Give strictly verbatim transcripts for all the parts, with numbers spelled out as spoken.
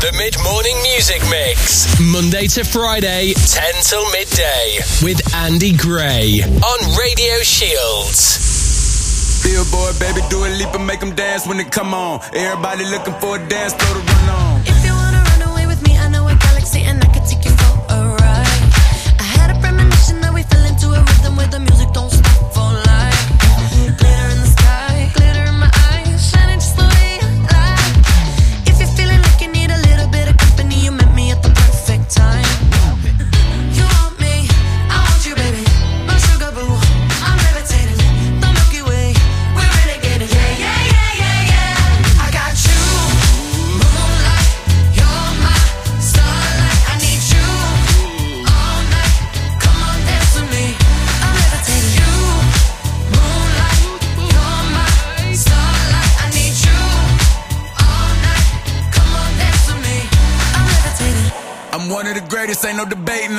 The Mid-Morning Music Mix. Monday to Friday, ten till midday. With Andy Gray. On Radio Shields. Billboard, baby, do a leap and make them dance when they come on. Everybody looking for a dance, throw the run on. If you wanna run away with me, I know a galaxy and I can take you for a ride. I had a premonition that we fell into a rhythm where the music don't stop for life. Glitter in the sky, glitter in my eyes, shining just the way I like. If you're feeling like you need a little bit of company, you met me at the perfect time. You want me, I want you, baby, my sugar boo, I'm levitating. One of the greatest, ain't no debating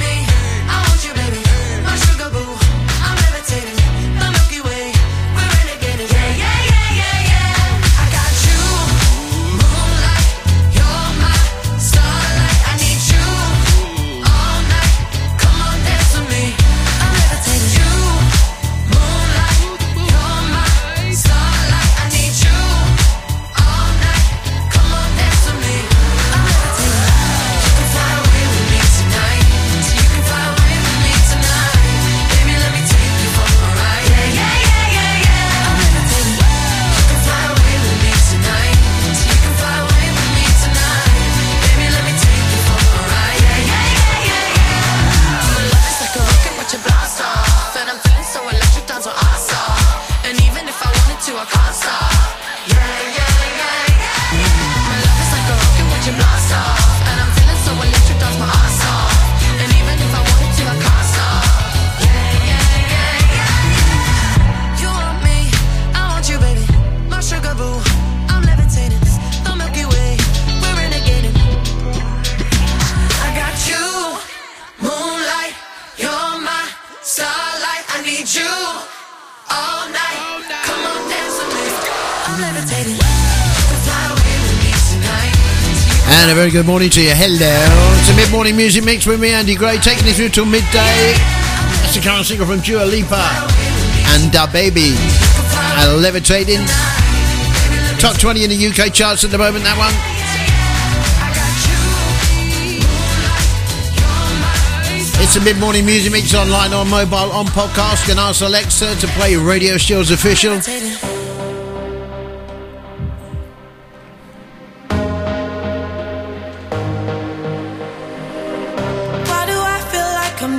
me, I want you, baby, my sugar boo, I'm levitating. And a very good morning to you. Hello. It's a mid-morning music mix with me, Andy Gray, taking you through till midday. That's the current single from Dua Lipa and Da Baby, and Levitating. Top twenty in the U K charts at the moment, that one. It's a mid-morning music mix online, on mobile, on podcast, and ask Alexa to play Radio Shields Official.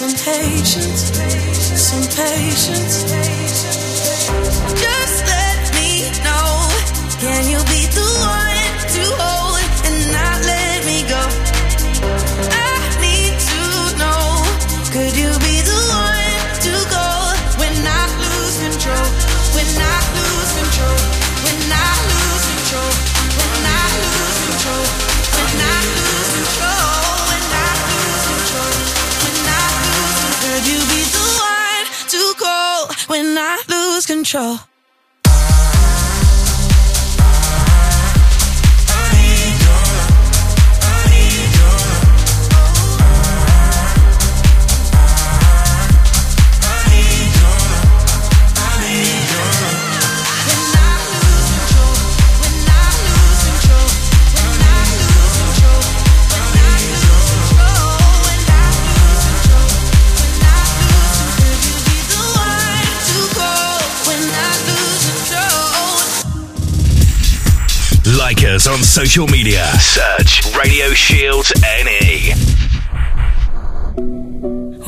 Some patience, some patience. Just let me know. Can you be the one to hold and not let me go? I need to know. Could you be the one to go when I lose control? When I lose control? When I lose control? When I lose control? When I lose control? You be the one to go when I lose control. Like us on social media. Search Radio Shields N E.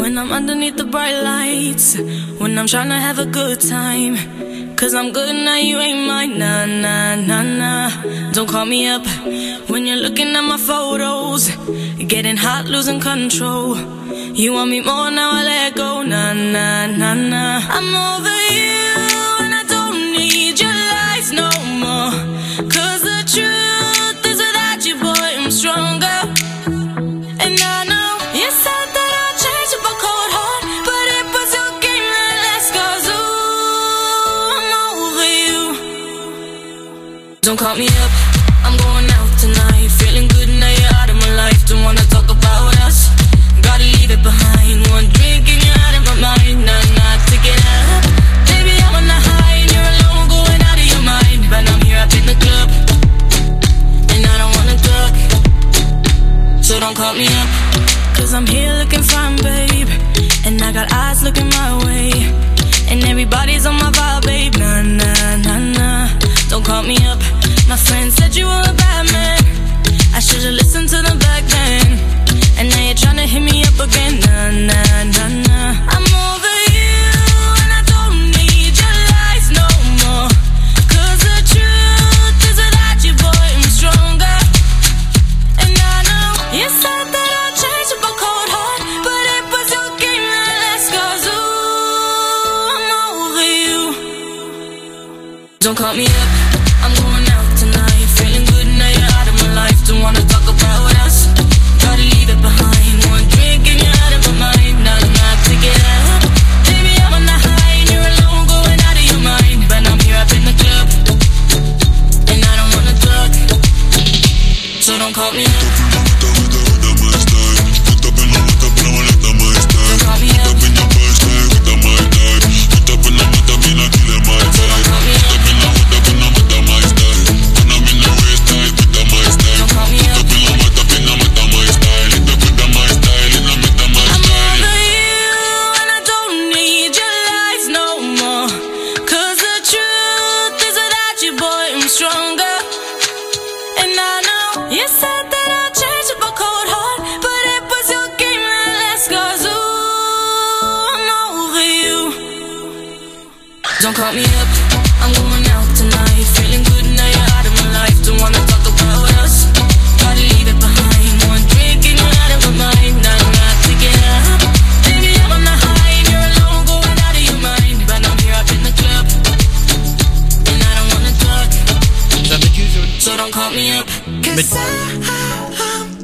When I'm underneath the bright lights, when I'm trying to have a good time, 'cause I'm good now, you ain't mine. Nah, nah, nah, nah. Don't call me up when you're looking at my photos, getting hot, losing control. You want me more, now I let go. Nah, nah, nah, nah. I'm over you and I don't need your lies no more. Truth is without you, boy, I'm stronger. And I know you said that I'll change up a cold heart, but it was your game that last, 'cause ooh, I'm over you. Don't call me up, I'm going out tonight. Feeling good now you're out of my life. Don't wanna talk about us, gotta leave it behind. One drink and you're out of my mind. Nah, nah, take it up. Baby, I'm on the high and you're alone, going out of your mind. But I'm here up in the club, so don't call me up. 'Cause I'm here looking fine, babe, and I got eyes looking my way, and everybody's on my vibe, babe. Nah, nah, nah, nah. Don't call me up. My friend said you were a bad man, I should've listened to them back then, and now you're tryna hit me up again. Nah, nah, nah, nah. I'm over you and I don't need your lies no more, 'cause the truth is without you, boy, I'm stronger. You said that I'll change up a cold heart, but it was your game that last, 'cause ooh, I'm over you. Don't call me up, I'm going out tonight. Feeling good now you're out of my life. Don't wanna talk about us, gotta leave it behind. One drink and you're out of my mind. Nah, nah, take it out. Baby, I'm on the high and you're alone, going out of your mind. But I'm here up in the club, and I don't wanna talk, so don't call me up. Call me up, I'm going out tonight. Feeling good now you're out of my life. Don't wanna talk about us, gotta leave it behind. One drink and you're out of my mind. Nah, nah, take it up. Baby, I'm on the high and you're alone, going out of your mind. But I'm here up in the club, and I don't wanna talk, so don't call me up. 'Cause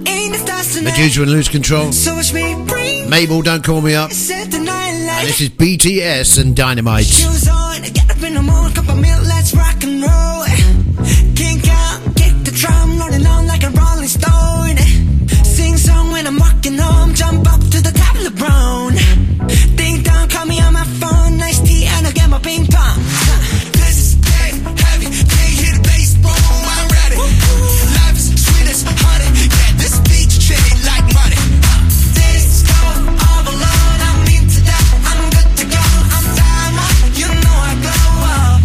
I'm in the stars tonight. Medusa and Lose Control. So watch me bring Mabel, Don't Call Me Up. And this is B T S and Dynamite. Shoes on, get up in the morning, cup of milk, let's rock and roll. Kink out, kick the drum, rolling on like a rolling stone. Sing song when I'm walking home, jump up to the top of LeBron. Ding dong, call me on my phone, nice tea and I'll get my ping pong. This is that heavy, can't hear the bass, boom, I'm ready. Life is sweet as honey, yeah, this beach treated like money. This go all alone. I'm good to go, I'm diamond, you know I glow up.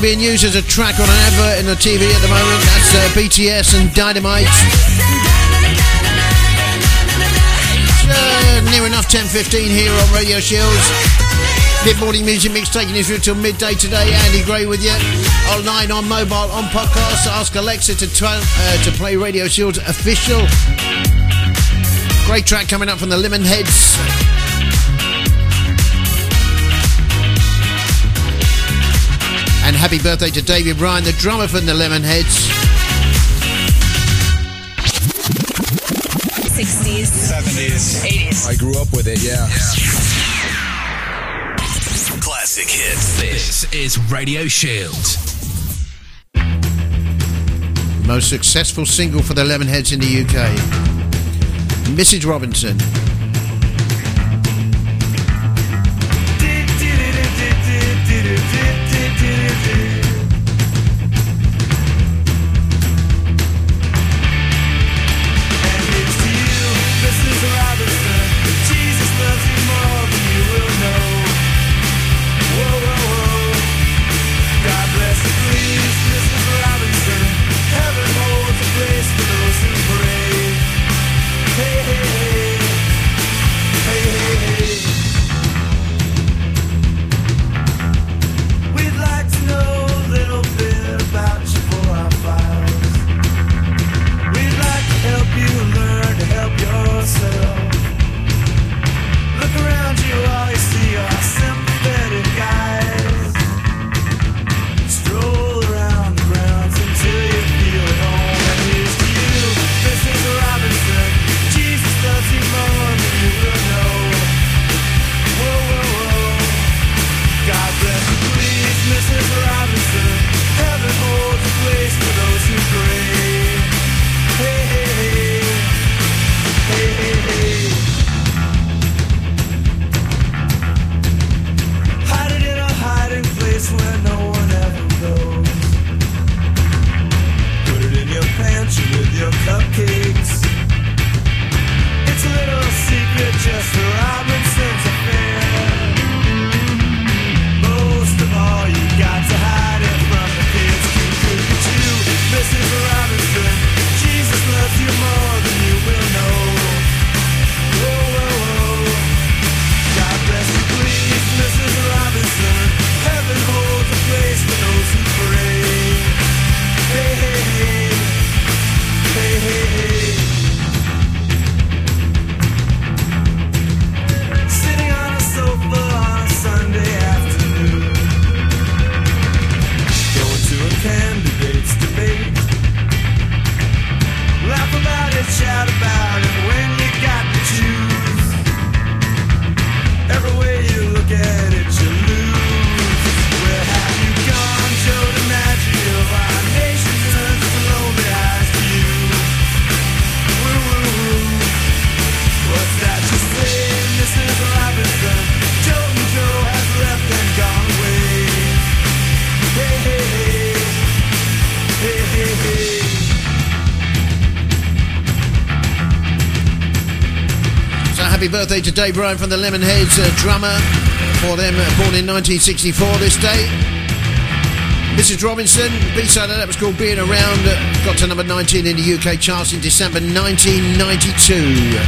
currently being used as a track on an advert in the T V at the moment. That's uh, B T S and Dynamite. Uh, near enough ten fifteen here on Radio Shields. Mid-morning music mix taking you through till midday today. Andy Gray with you. Online, on mobile, on podcast. Ask Alexa to, tw- uh, to play Radio Shields Official. Great track coming up from the Lemonheads. And happy birthday to David Ryan, the drummer from the Lemonheads. sixties. seventies. eighties. I grew up with it, yeah. yeah. Classic hits. This is Radio Shields. The most successful single for the Lemonheads in the U K. Missus Robinson. Happy birthday to Dave Bryan from the Lemonheads, uh, drummer for them, uh, born in nineteen sixty-four this day. Missus Robinson, B-side of that was called Being Around, uh, got to number nineteen in the U K charts in December nineteen ninety-two.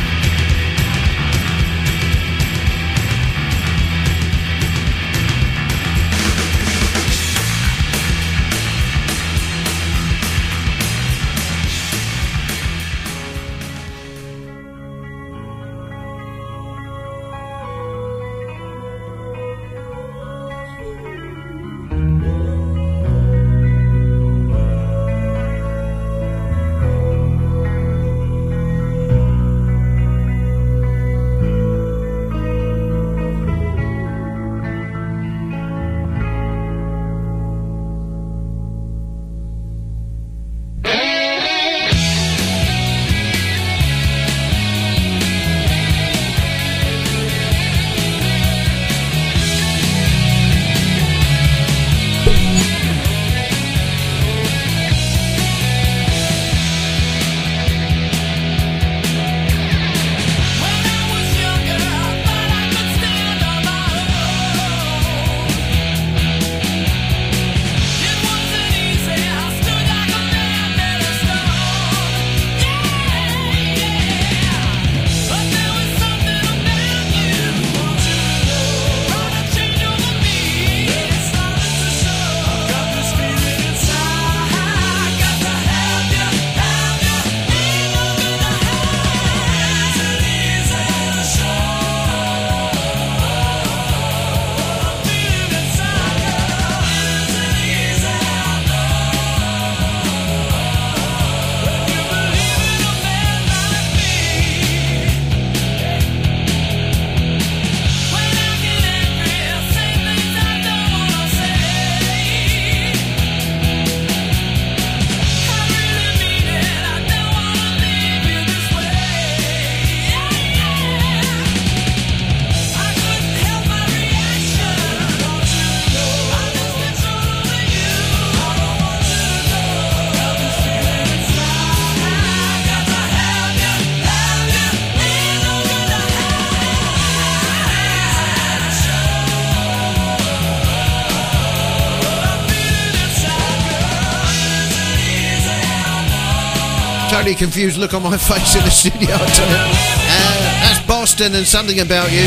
totally confused look on my face in the studio. uh, that's Boston and Something About You.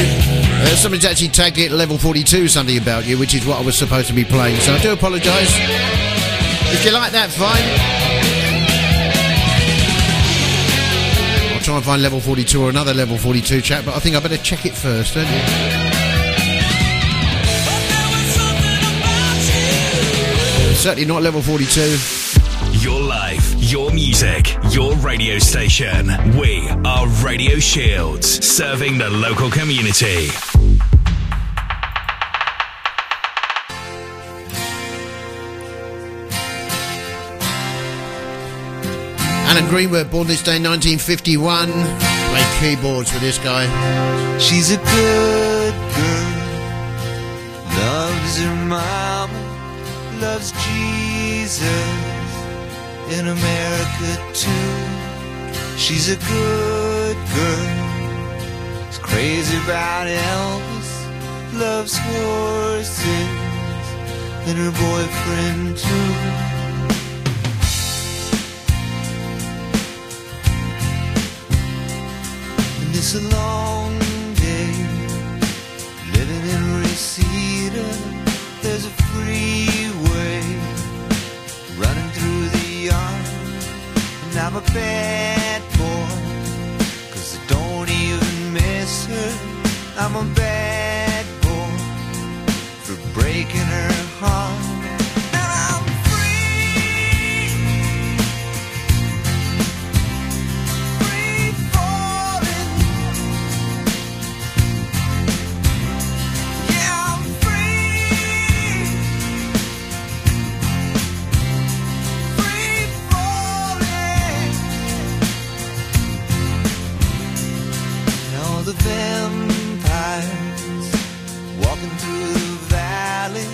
Uh, someone's actually tagged it Level forty-two, Something About You, which is what I was supposed to be playing, so I do apologise. If you like that, fine. I'll try and find Level forty-two or another Level forty-two chat, but I think I better check it first, don't you? Certainly not Level forty-two. Your life, your music, your radio station. We are Radio Shields, serving the local community. Alan Greenwood, born this day nineteen fifty-one. Played keyboards with this guy. She's a good girl, loves her mama, loves Jesus, in America too. She's a good girl, is crazy about Elvis, loves horses, and her boyfriend too. And it's a long day, living in Reseda, there's a freeway running through the yard, and I'm a bad boy, 'cause I don't even miss her. I'm a bad boy for breaking her heart. Now I'm free, free falling. Yeah, I'm the vampires walking through the valley,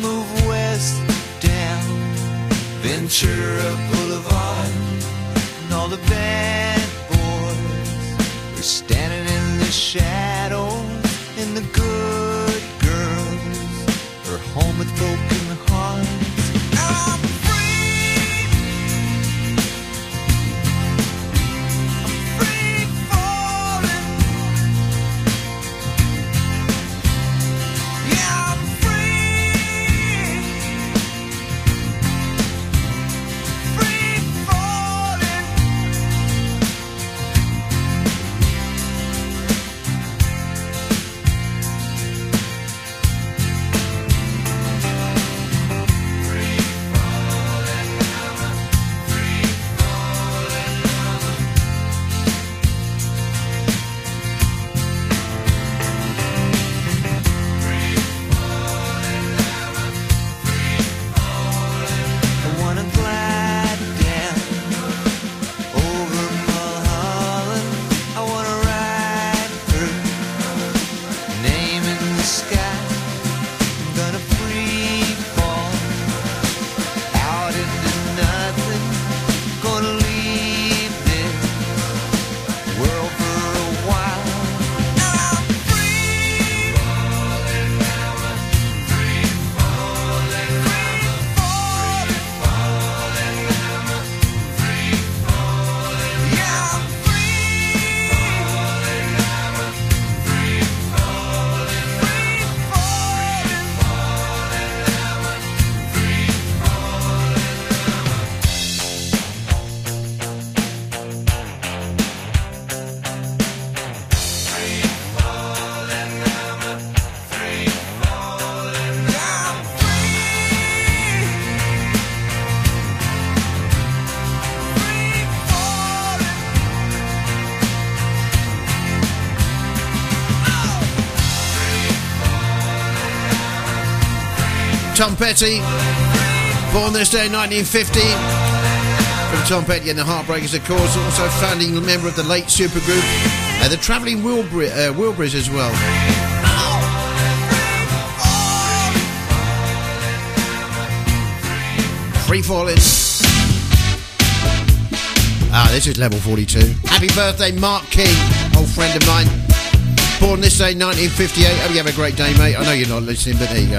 move west down Ventura Boulevard, and all the bad boys are standing in the shadows, and the good girls are home with broken hearts. I'm Tom Petty, born this day nineteen fifty, from Tom Petty and the Heartbreakers, of course, also founding member of the late supergroup, uh, the Travelling Wilburys, uh, Wilburys as well. Free Falling. Ah, this is Level forty-two. Happy birthday, Mark King, old friend of mine, born this day nineteen fifty-eight. Hope you have a great day, mate. I know you're not listening, but there you go.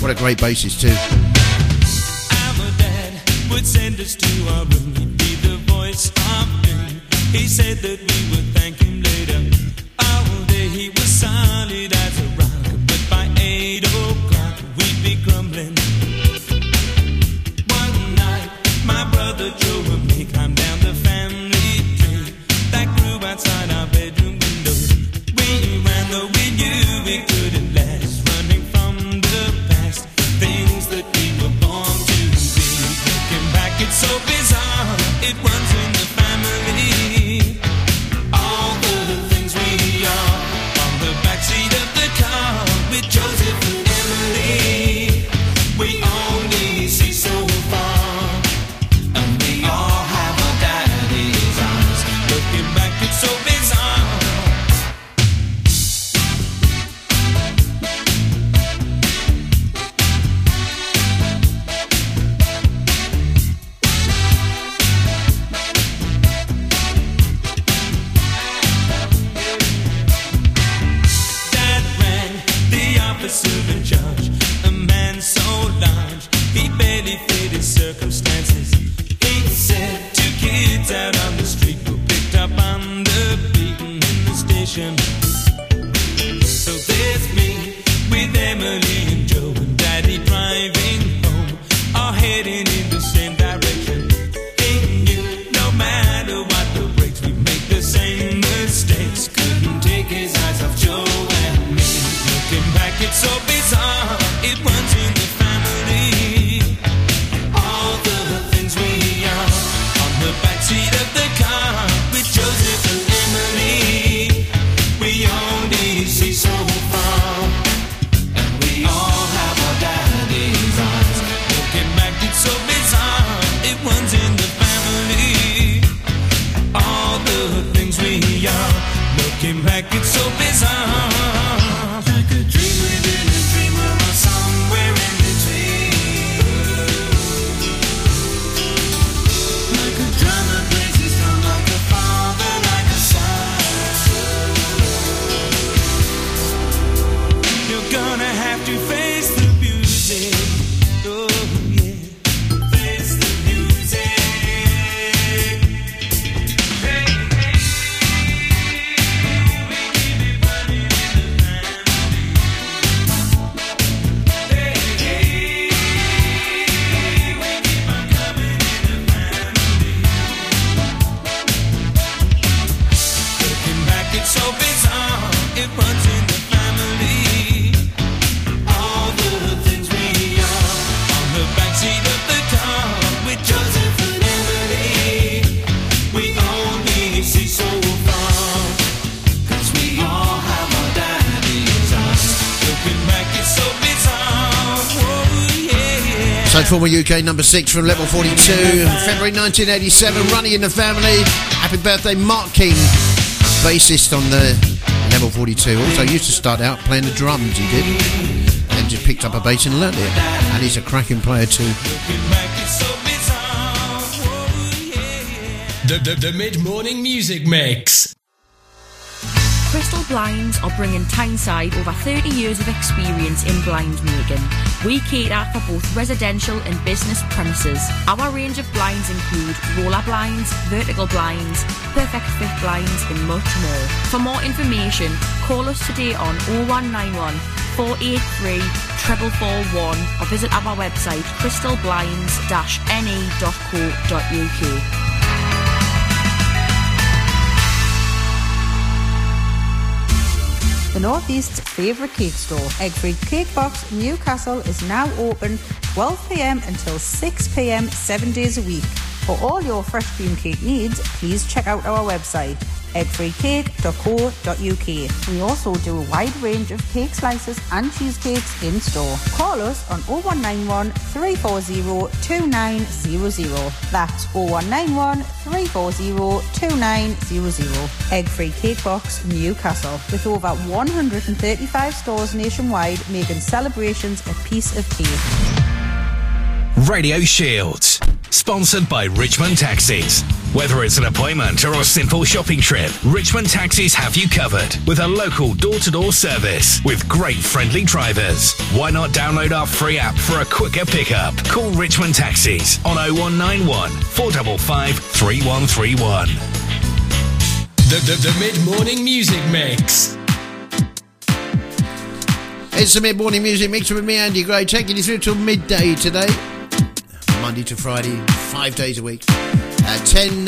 What a great bassist too. I'm a dad. would send us to our room, he'd be the voice of doom. He said that we would thank him later. All day he was solid as a rock, but by eight o'clock we'd be grumbling. One night, my brother Joe and me climbed down the family tree that grew outside our bedroom window. We ran though we knew we couldn't last, running from the past, things that we were born to be. Looking back, it's so bizarre, it runs in the family. Former U K number six from Level forty-two, February nineteen eighty-seven, running in the family. Happy birthday, Mark King, bassist on the Level forty-two. Also used to start out playing the drums, he did, then just picked up a bass and learnt it. And he's a cracking player too. The, the, the mid-morning music mix. Crystal Blinds are bringing Tyneside over thirty years of experience in blind making. We cater for both residential and business premises. Our range of blinds include roller blinds, vertical blinds, perfect fit blinds and much more. For more information, call us today on oh one nine one, four eight three, four four four one or visit our website crystal blinds dash n e dot co dot u k. The Northeast's favourite cake store, Egg Free Cake Box, Newcastle, is now open twelve p m until six p m seven days a week. For all your fresh cream cake needs, please check out our website, egg free cake dot co dot u k. We also do a wide range of cake slices and cheesecakes in store. Call us on oh one nine one, three four zero, two nine zero zero. That's oh one nine one, three four zero, two nine zero zero. Egg Free Cake Box, Newcastle, with over one hundred thirty-five stores nationwide, making celebrations a piece of cake. Radio Shields, sponsored by Richmond Taxis. Whether it's an appointment or a simple shopping trip, Richmond Taxis have you covered with a local door-to-door service with great friendly drivers. Why not download our free app for a quicker pickup? Call Richmond Taxis on oh one nine one, four five five, three one three one. The, the, the Mid-Morning Music Mix. It's the Mid-Morning Music Mix with me, Andy Gray, taking you through till midday today. Monday to Friday, five days a week. Uh, ten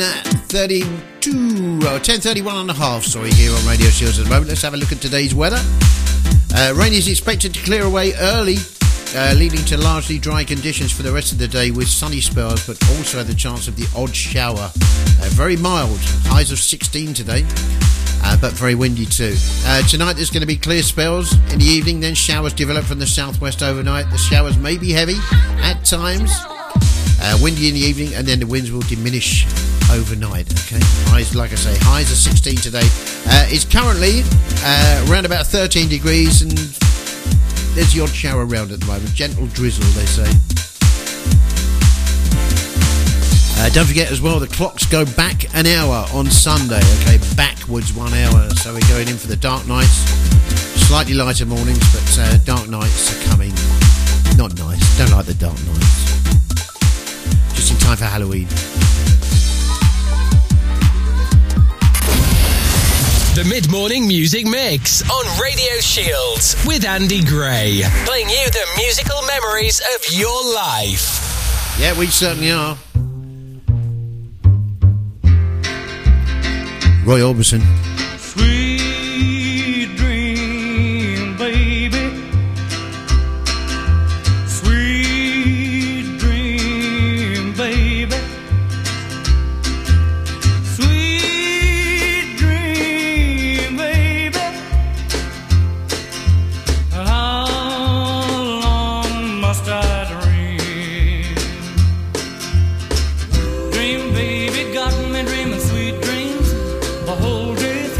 thirty-two, or ten thirty-one and a half, sorry, here on Radio Shields at the moment. Let's have a look at today's weather. Uh, rain is expected to clear away early, uh, leading to largely dry conditions for the rest of the day with sunny spells, but also the chance of the odd shower. Uh, very mild, highs of sixteen today. Uh, but very windy too. Uh, tonight there's going to be clear spells in the evening, then showers develop from the southwest overnight. The showers may be heavy at times, uh, windy in the evening, and then the winds will diminish overnight. Okay, highs, like I say, highs are sixteen today. Uh, it's currently uh, around about thirteen degrees, and there's the odd shower around at the moment. Gentle drizzle, they say. Uh, don't forget as well, the clocks go back an hour on Sunday, okay, backwards one hour. So we're going in for the dark nights, slightly lighter mornings, but uh, dark nights are coming. Not nice, don't like the dark nights. Just in time for Halloween. The Mid-Morning Music Mix on Radio Shields with Andy Gray, playing you the musical memories of your life. Yeah, we certainly are. Roy Orbison. Sweet dream, baby. Sweet dream, baby. Sweet dream, baby. How long must I dream? Dream, baby, got me dreaming sweet dreams the whole day through.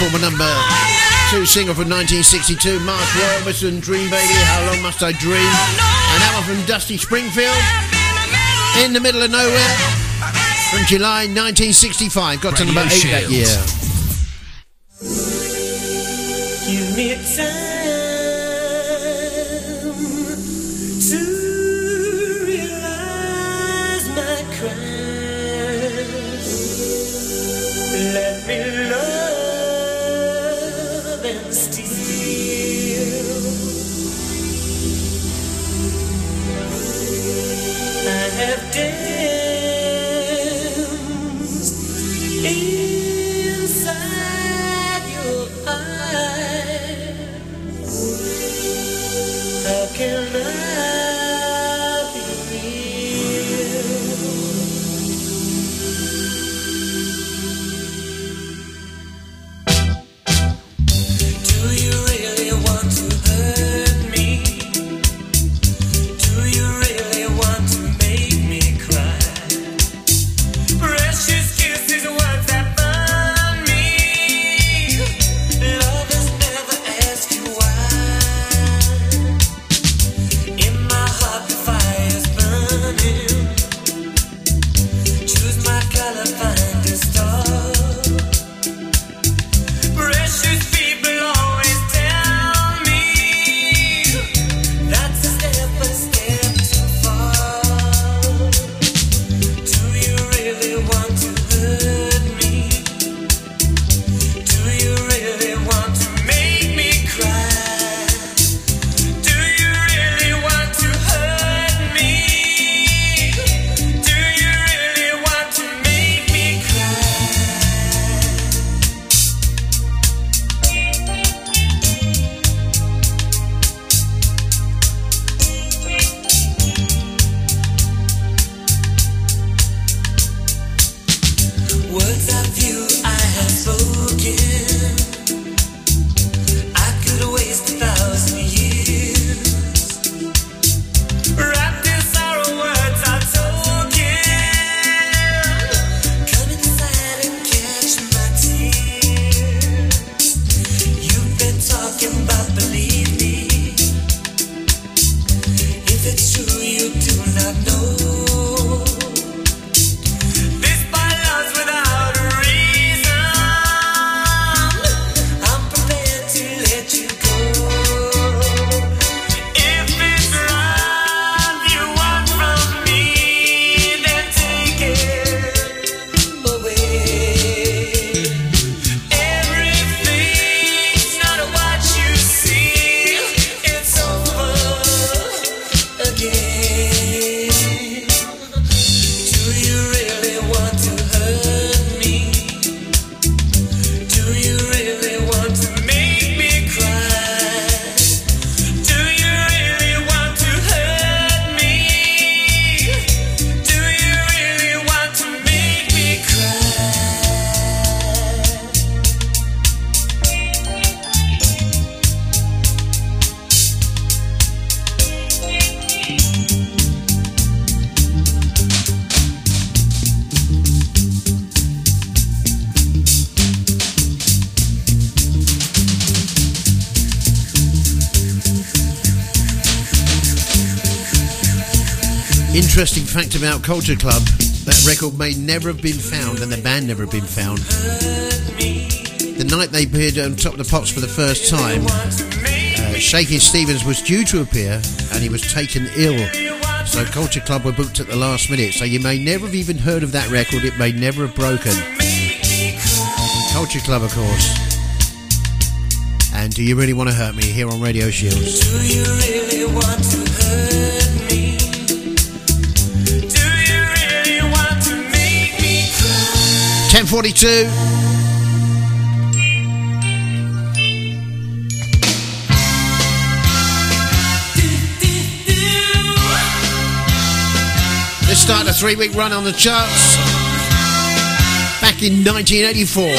former number two single from nineteen sixty-two, Mark Robinson, Dream Baby, How Long Must I Dream? And that one from Dusty Springfield, In the Middle of Nowhere, from July nineteen sixty-five. Got to number eight that year. Give me a time. Let me love and steal. I have danced inside your eyes. How can I? Interesting fact about Culture Club, that record may never have been found and the band never have been found. The night they appeared on Top of the Pops for the first time, uh, Shakin' Stevens was due to appear and he was taken ill. So Culture Club were booked at the last minute, so you may never have even heard of that record, it may never have broken. Culture Club, of course. And Do You Really Want to Hurt Me here on Radio Shields. Do you really want to hurt me? ten forty-two. Let's start a three-week run on the charts. Back in nineteen eighty-four.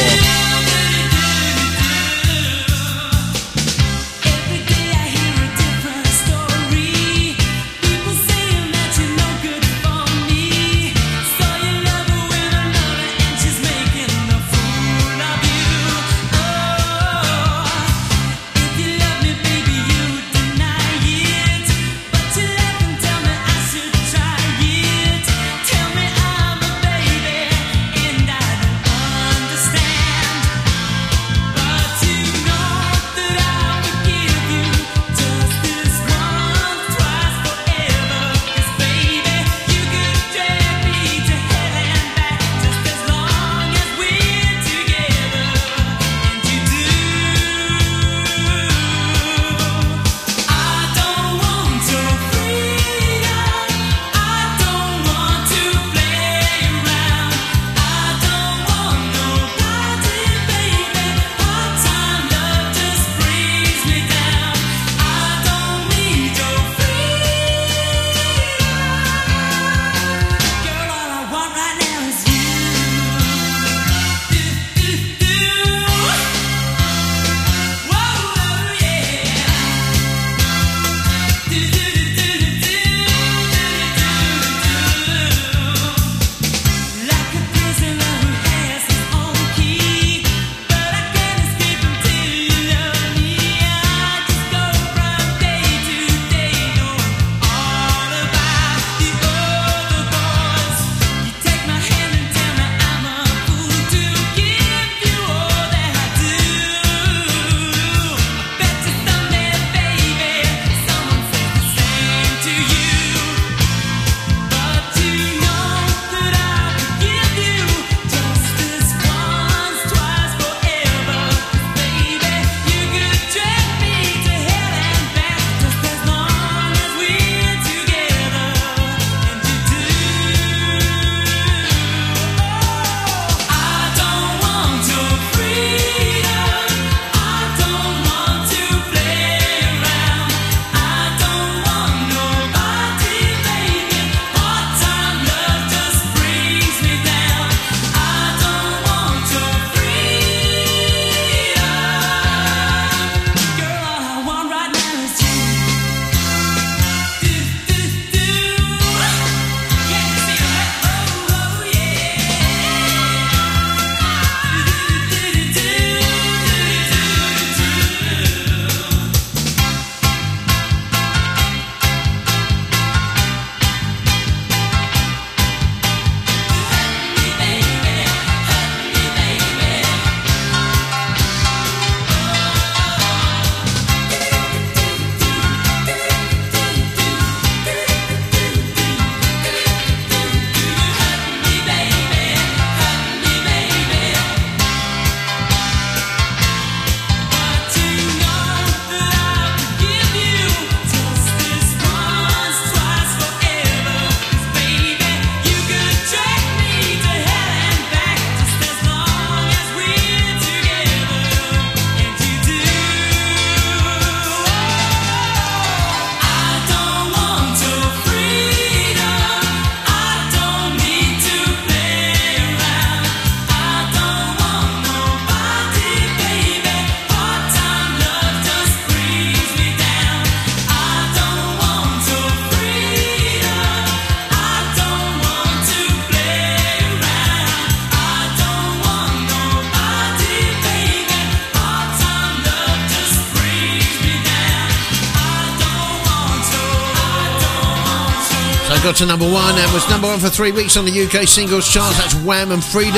that got to number one and was number one for three weeks on the U K singles chart. That's Wham and Freedom.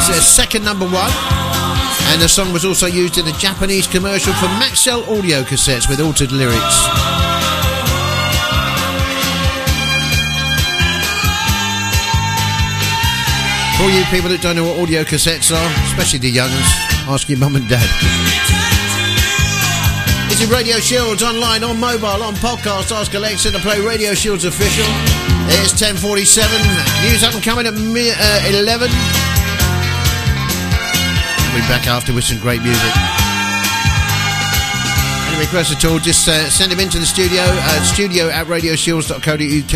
It's their second number one. And the song was also used in a Japanese commercial for Maxell audio cassettes with altered lyrics. For all you people that don't know what audio cassettes are, especially the young'uns, ask your mum and dad. This is Radio Shields, online, on mobile, on podcast. Ask Alexa to play Radio Shields Official. It's ten forty-seven. News up and coming at mi- uh, eleven. We'll be back after with some great music. Any requests at all, just uh, send them into the studio, uh, studio at radio shields dot co dot uk.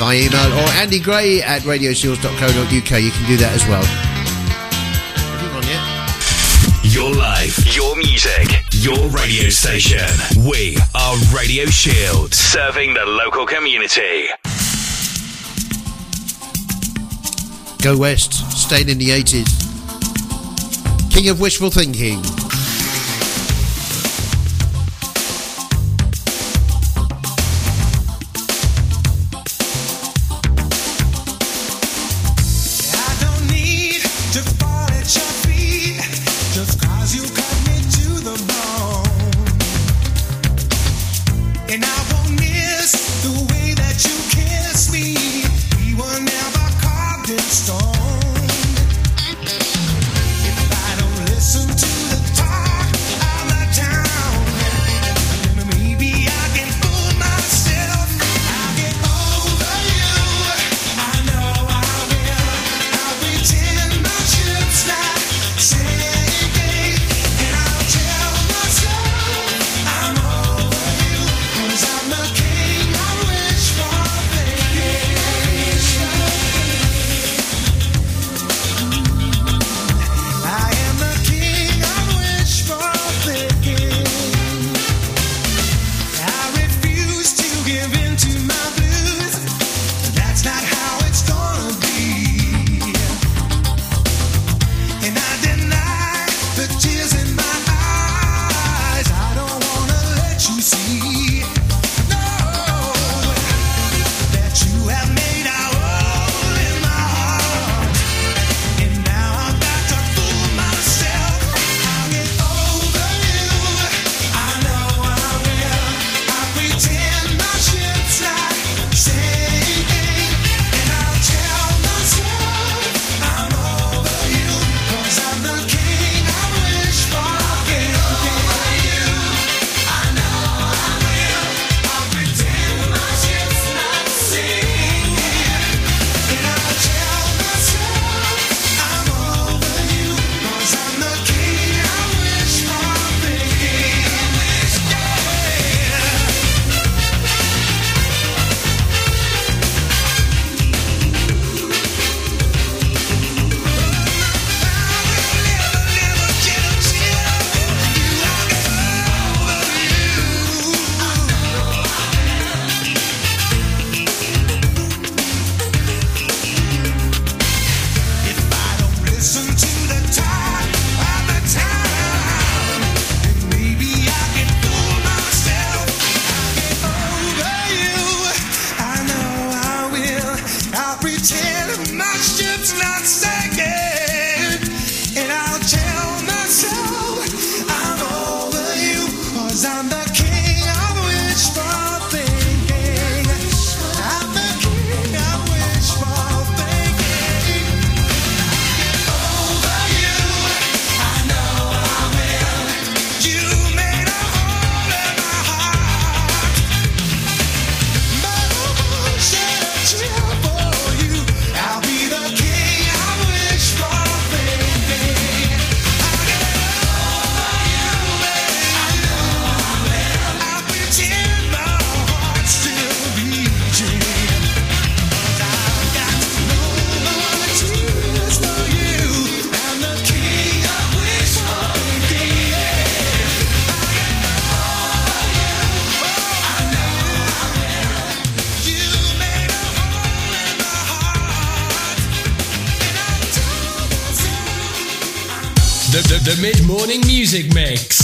By email or Andy Gray at radio shields dot co dot uk. You can do that as well. On yet? Your life, your music, your radio station. We are Radio Shields, serving the local community. Go West, stayed in the eighties. King of Wishful Thinking. The mid-morning music mix.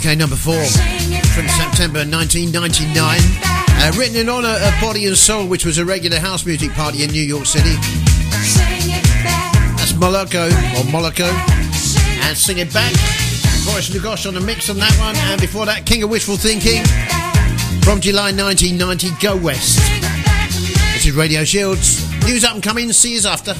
U K number four from September nineteen ninety-nine, uh, written in honour of Body and Soul, which was a regular house music party in New York City. That's Moloko, or Moloko, and Sing It Back. Boris Lagos on the mix on that one, and before that, King of Wishful Thinking from July nineteen ninety, Go West. This is Radio Shields. News up and coming, see you after.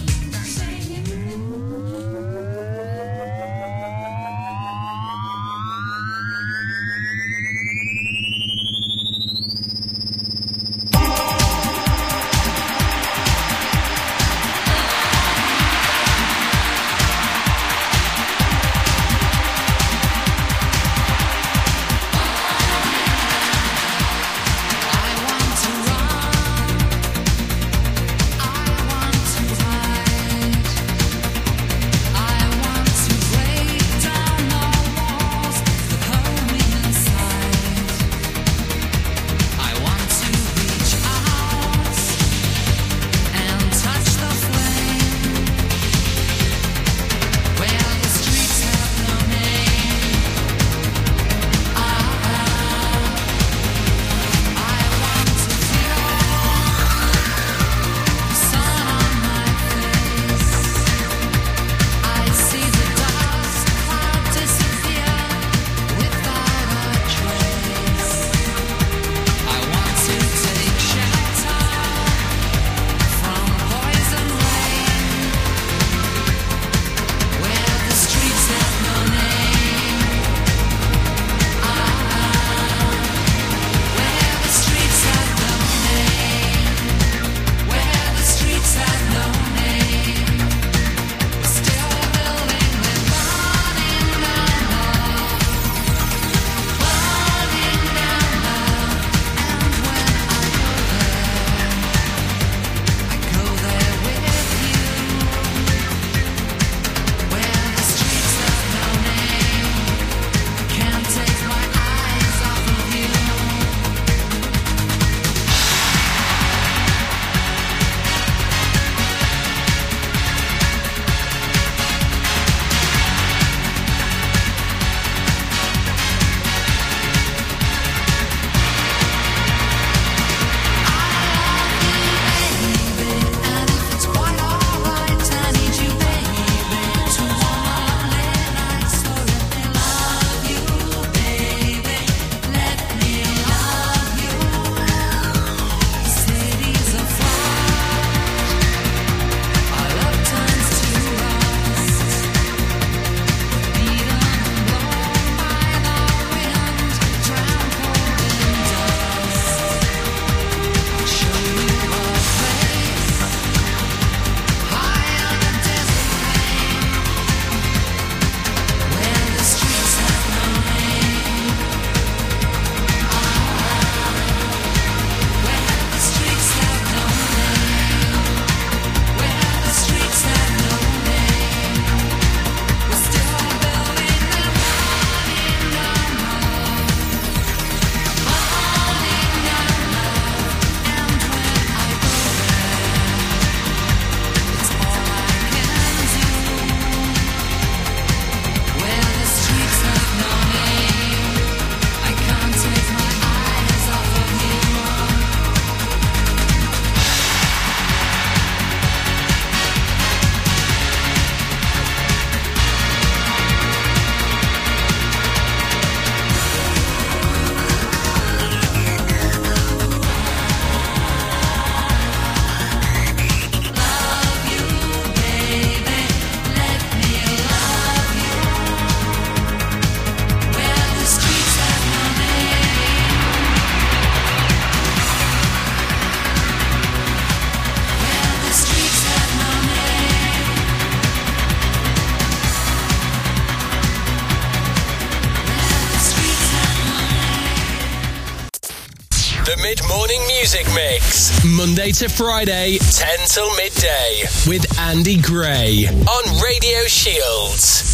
Monday to Friday, ten till midday, with Andy Gray on Radio Shields.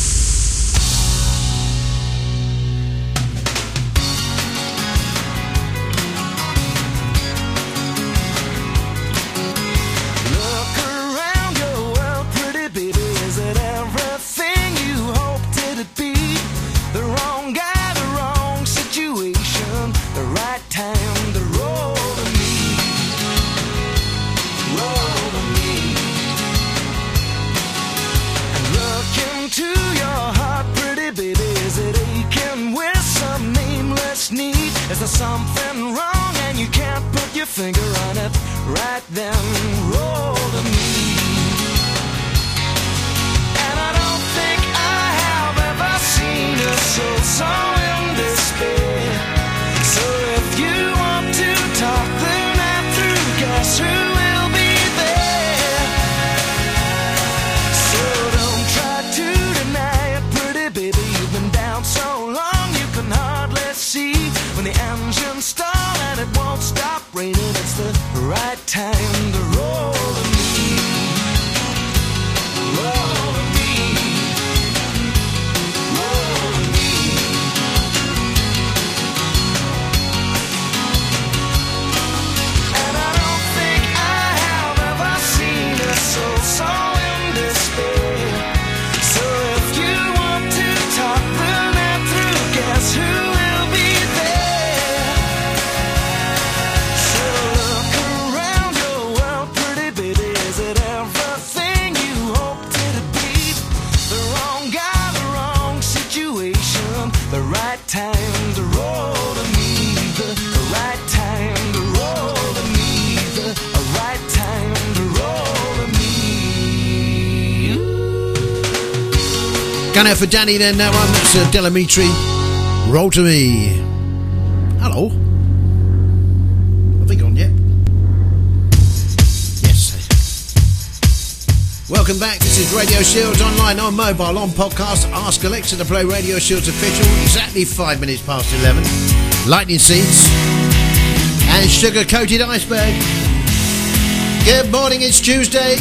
Look around your world, pretty baby, is it everything you hoped it'd be? The wrong guy, the wrong Going out for Danny then, that one. That's uh, Delamitri. Roll to me. Hello. Have they gone yet? Yes. Welcome back. This is Radio Shields, online, on mobile, on podcast. Ask Alexa to play Radio Shields official. Exactly five minutes past eleven. Lightning seeds and sugar-coated iceberg. Good morning, it's Tuesday.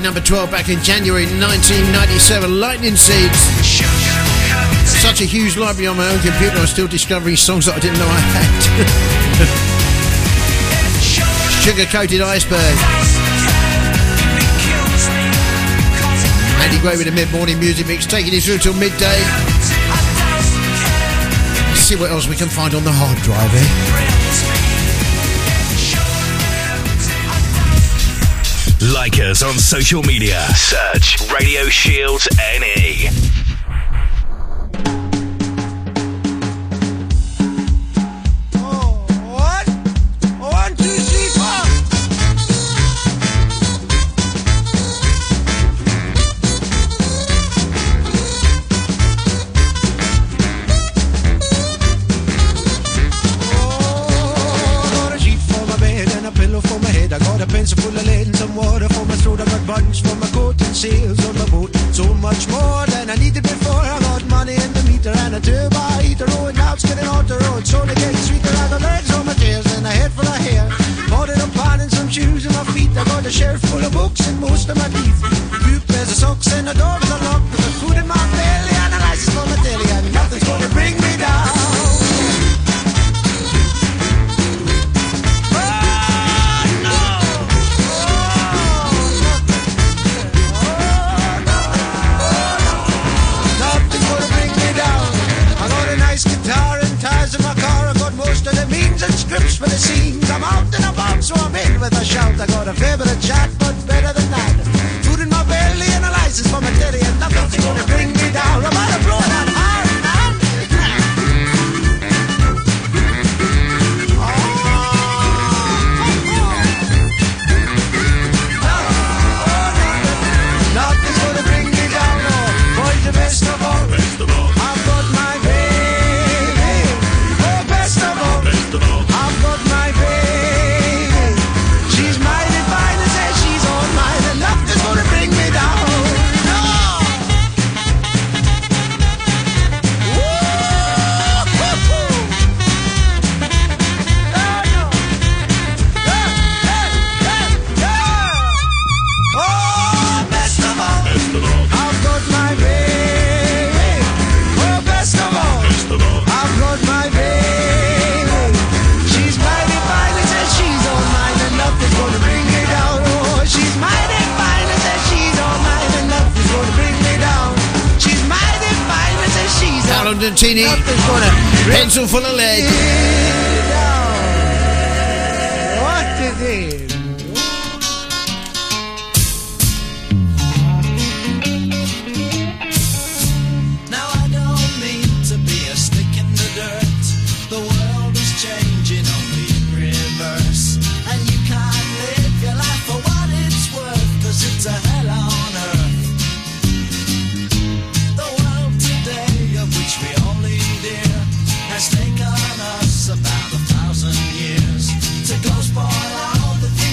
Number twelve back in January nineteen ninety-seven, Lightning Seeds. Such a huge library on my own computer, I'm still discovering songs that I didn't know I had. Sugar Coated Iceberg. Andy Gray with the mid-morning music mix, taking you through till midday. Let's see what else we can find on the hard drive here. Like us on social media. Search Radio Shields N E. Pencil full of lead. What is it? Now I don't mean to be a stick in the dirt. The world is changing only in reverse. And you can't live your life for what it's worth, cause it's a hell on earth. The world today of which we only dear has taken us about a thousand years to go spoil all the things.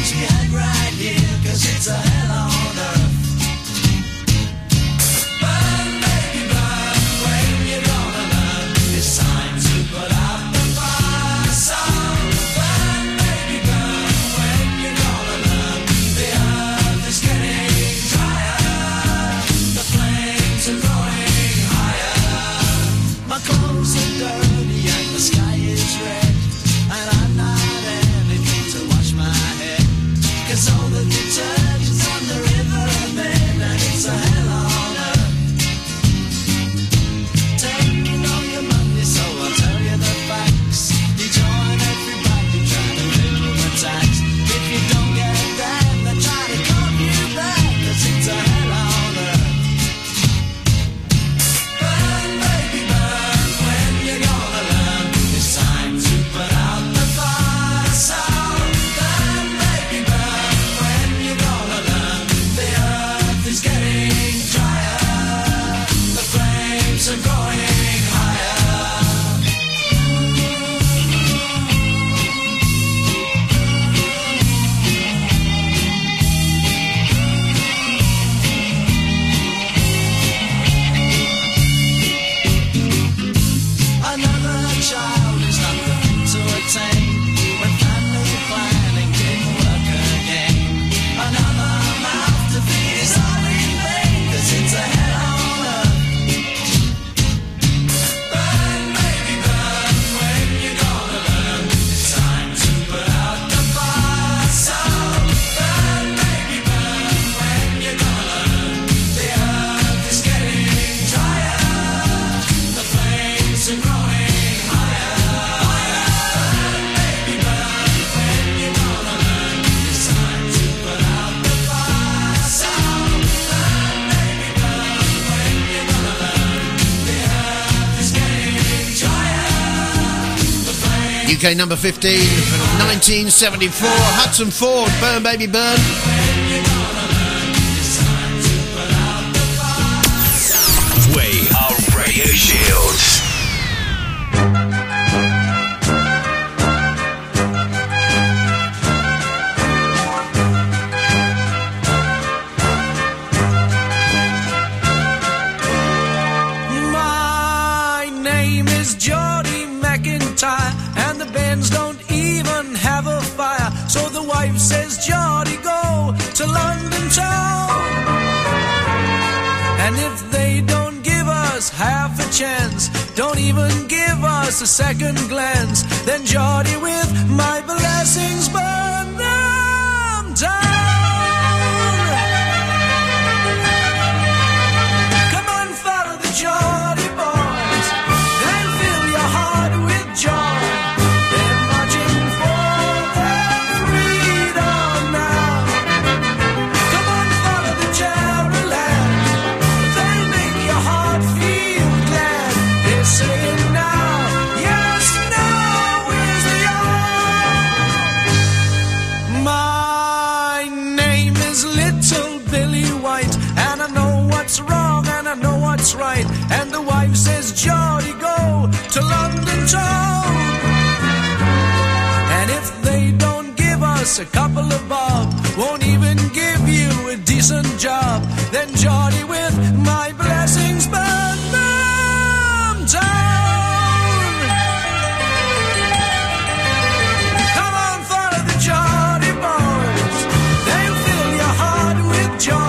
U K number fifteen from nineteen seventy-four, Hudson Ford, Burn Baby Burn. We are Radio Shields. Says Geordie, go to London town, and if they don't give us half a chance, don't even give us a second glance, then Geordie, with my blessings, burn them down. Come on, follow the Geordie boys and fill your heart with joy. Right, and the wife says, Geordie, go to London town, and if they don't give us a couple of bob, won't even give you a decent job, then Geordie, with my blessings, burn them down. Come on, follow the Geordie boys, they'll fill your heart with joy.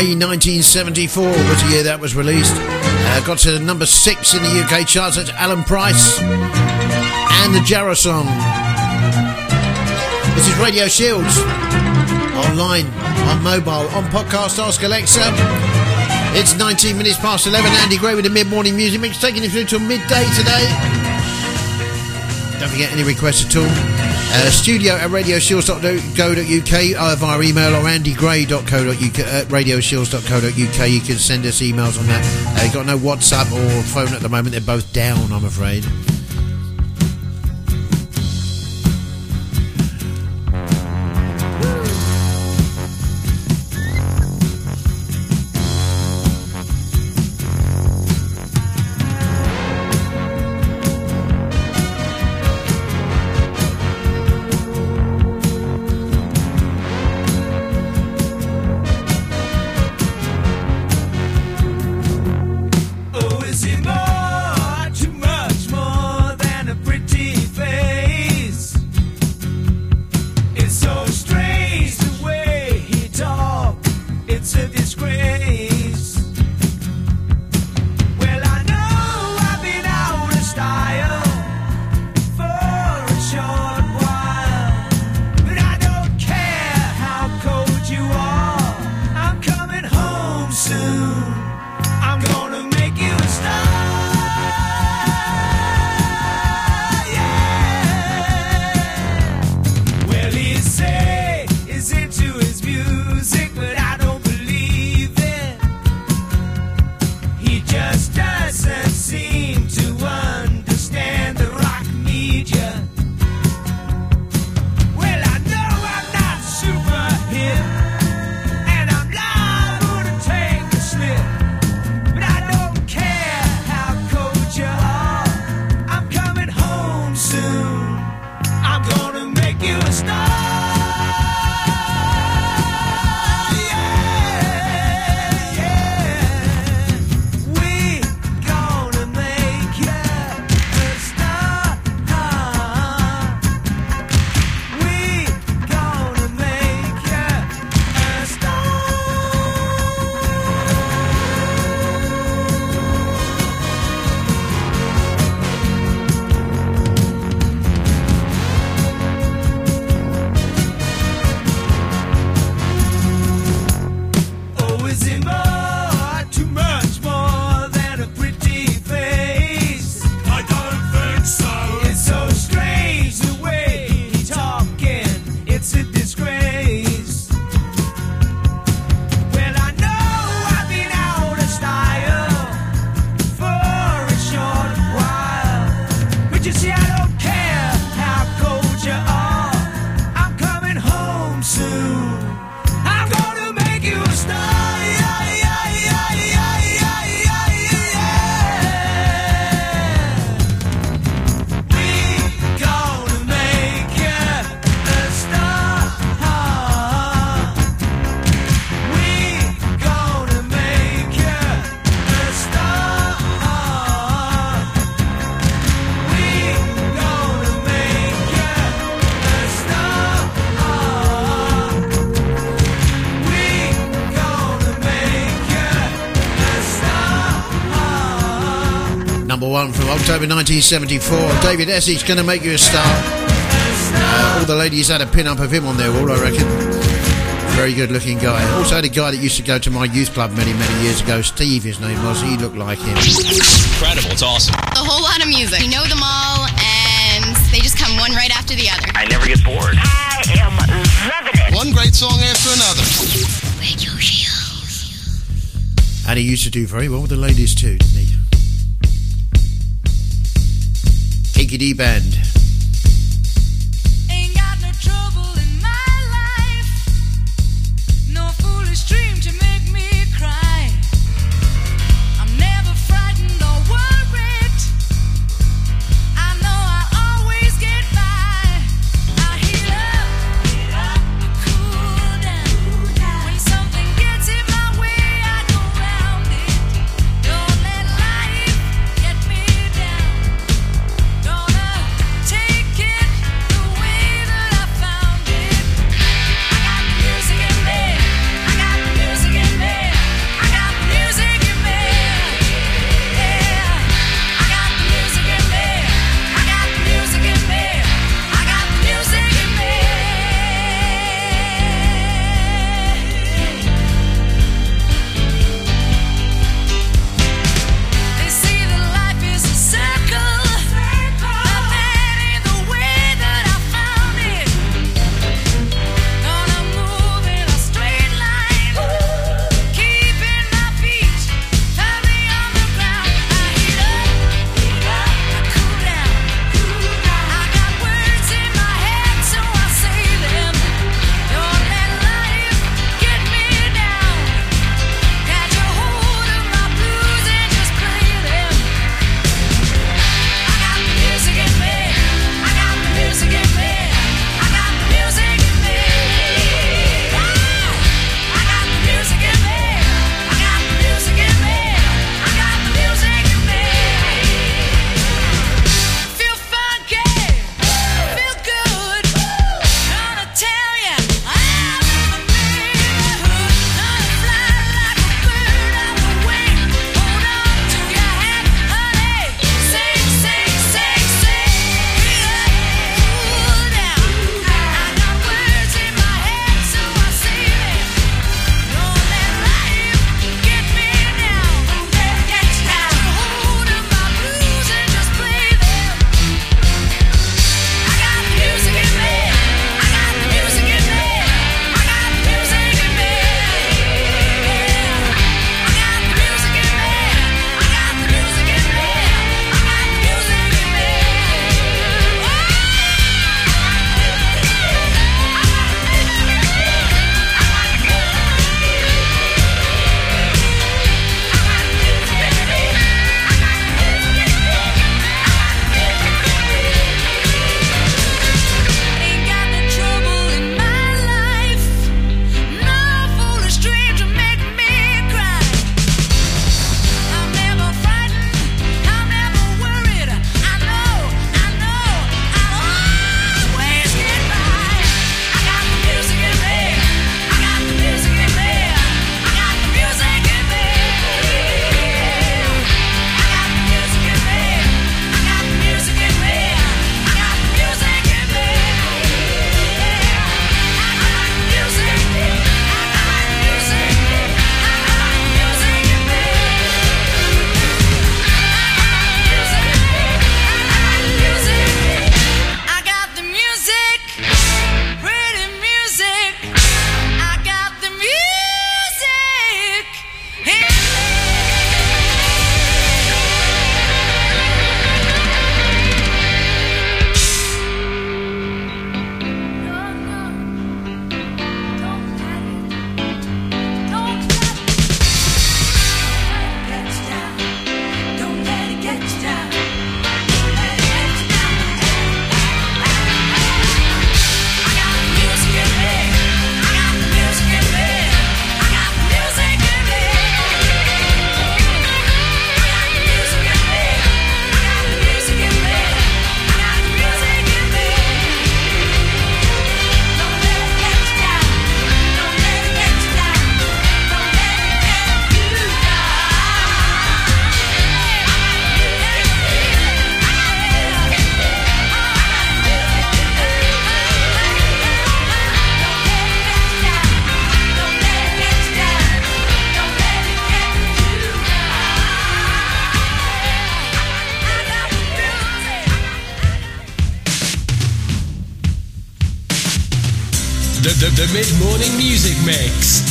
May nineteen seventy-four was the year that was released. Uh, got to number six in the U K charts. That's Alan Price and the Jarrah Song. This is Radio Shields. Online, on mobile, on podcast, Ask Alexa. It's nineteen minutes past eleven. Andy Gray with the mid-morning music mix, taking you through till midday today. Don't forget any requests at all. Uh, studio at radio shields dot co dot u k uh, via email, or andy gray dot co dot u k uh, radio shields dot co dot u k. You can send us emails on that. Uh, you've got no WhatsApp or phone at the moment. They're both down, I'm afraid. One from October nineteen seventy-four, David Essie's Gonna Make You a Star. Uh, all the ladies had a pin-up of him on their wall, I reckon. Very good-looking guy. Also had a guy that used to go to my youth club many, many years ago. Steve, his name was. He looked like him. Incredible. It's awesome. A whole lot of music. You know them all, and they just come one right after the other. I never get bored. I am loving it. One great song after another. Radio Shields. And he used to do very well with the ladies, too, didn't he? D band. Ain't got no trouble in my life, no foolish dream to make me cry. I'm never frightened or worried, I know I always get by. I heat up, I cool down. When something gets in my way, I go round it. Don't let life get me down. Take The Mid-Morning Music Mix.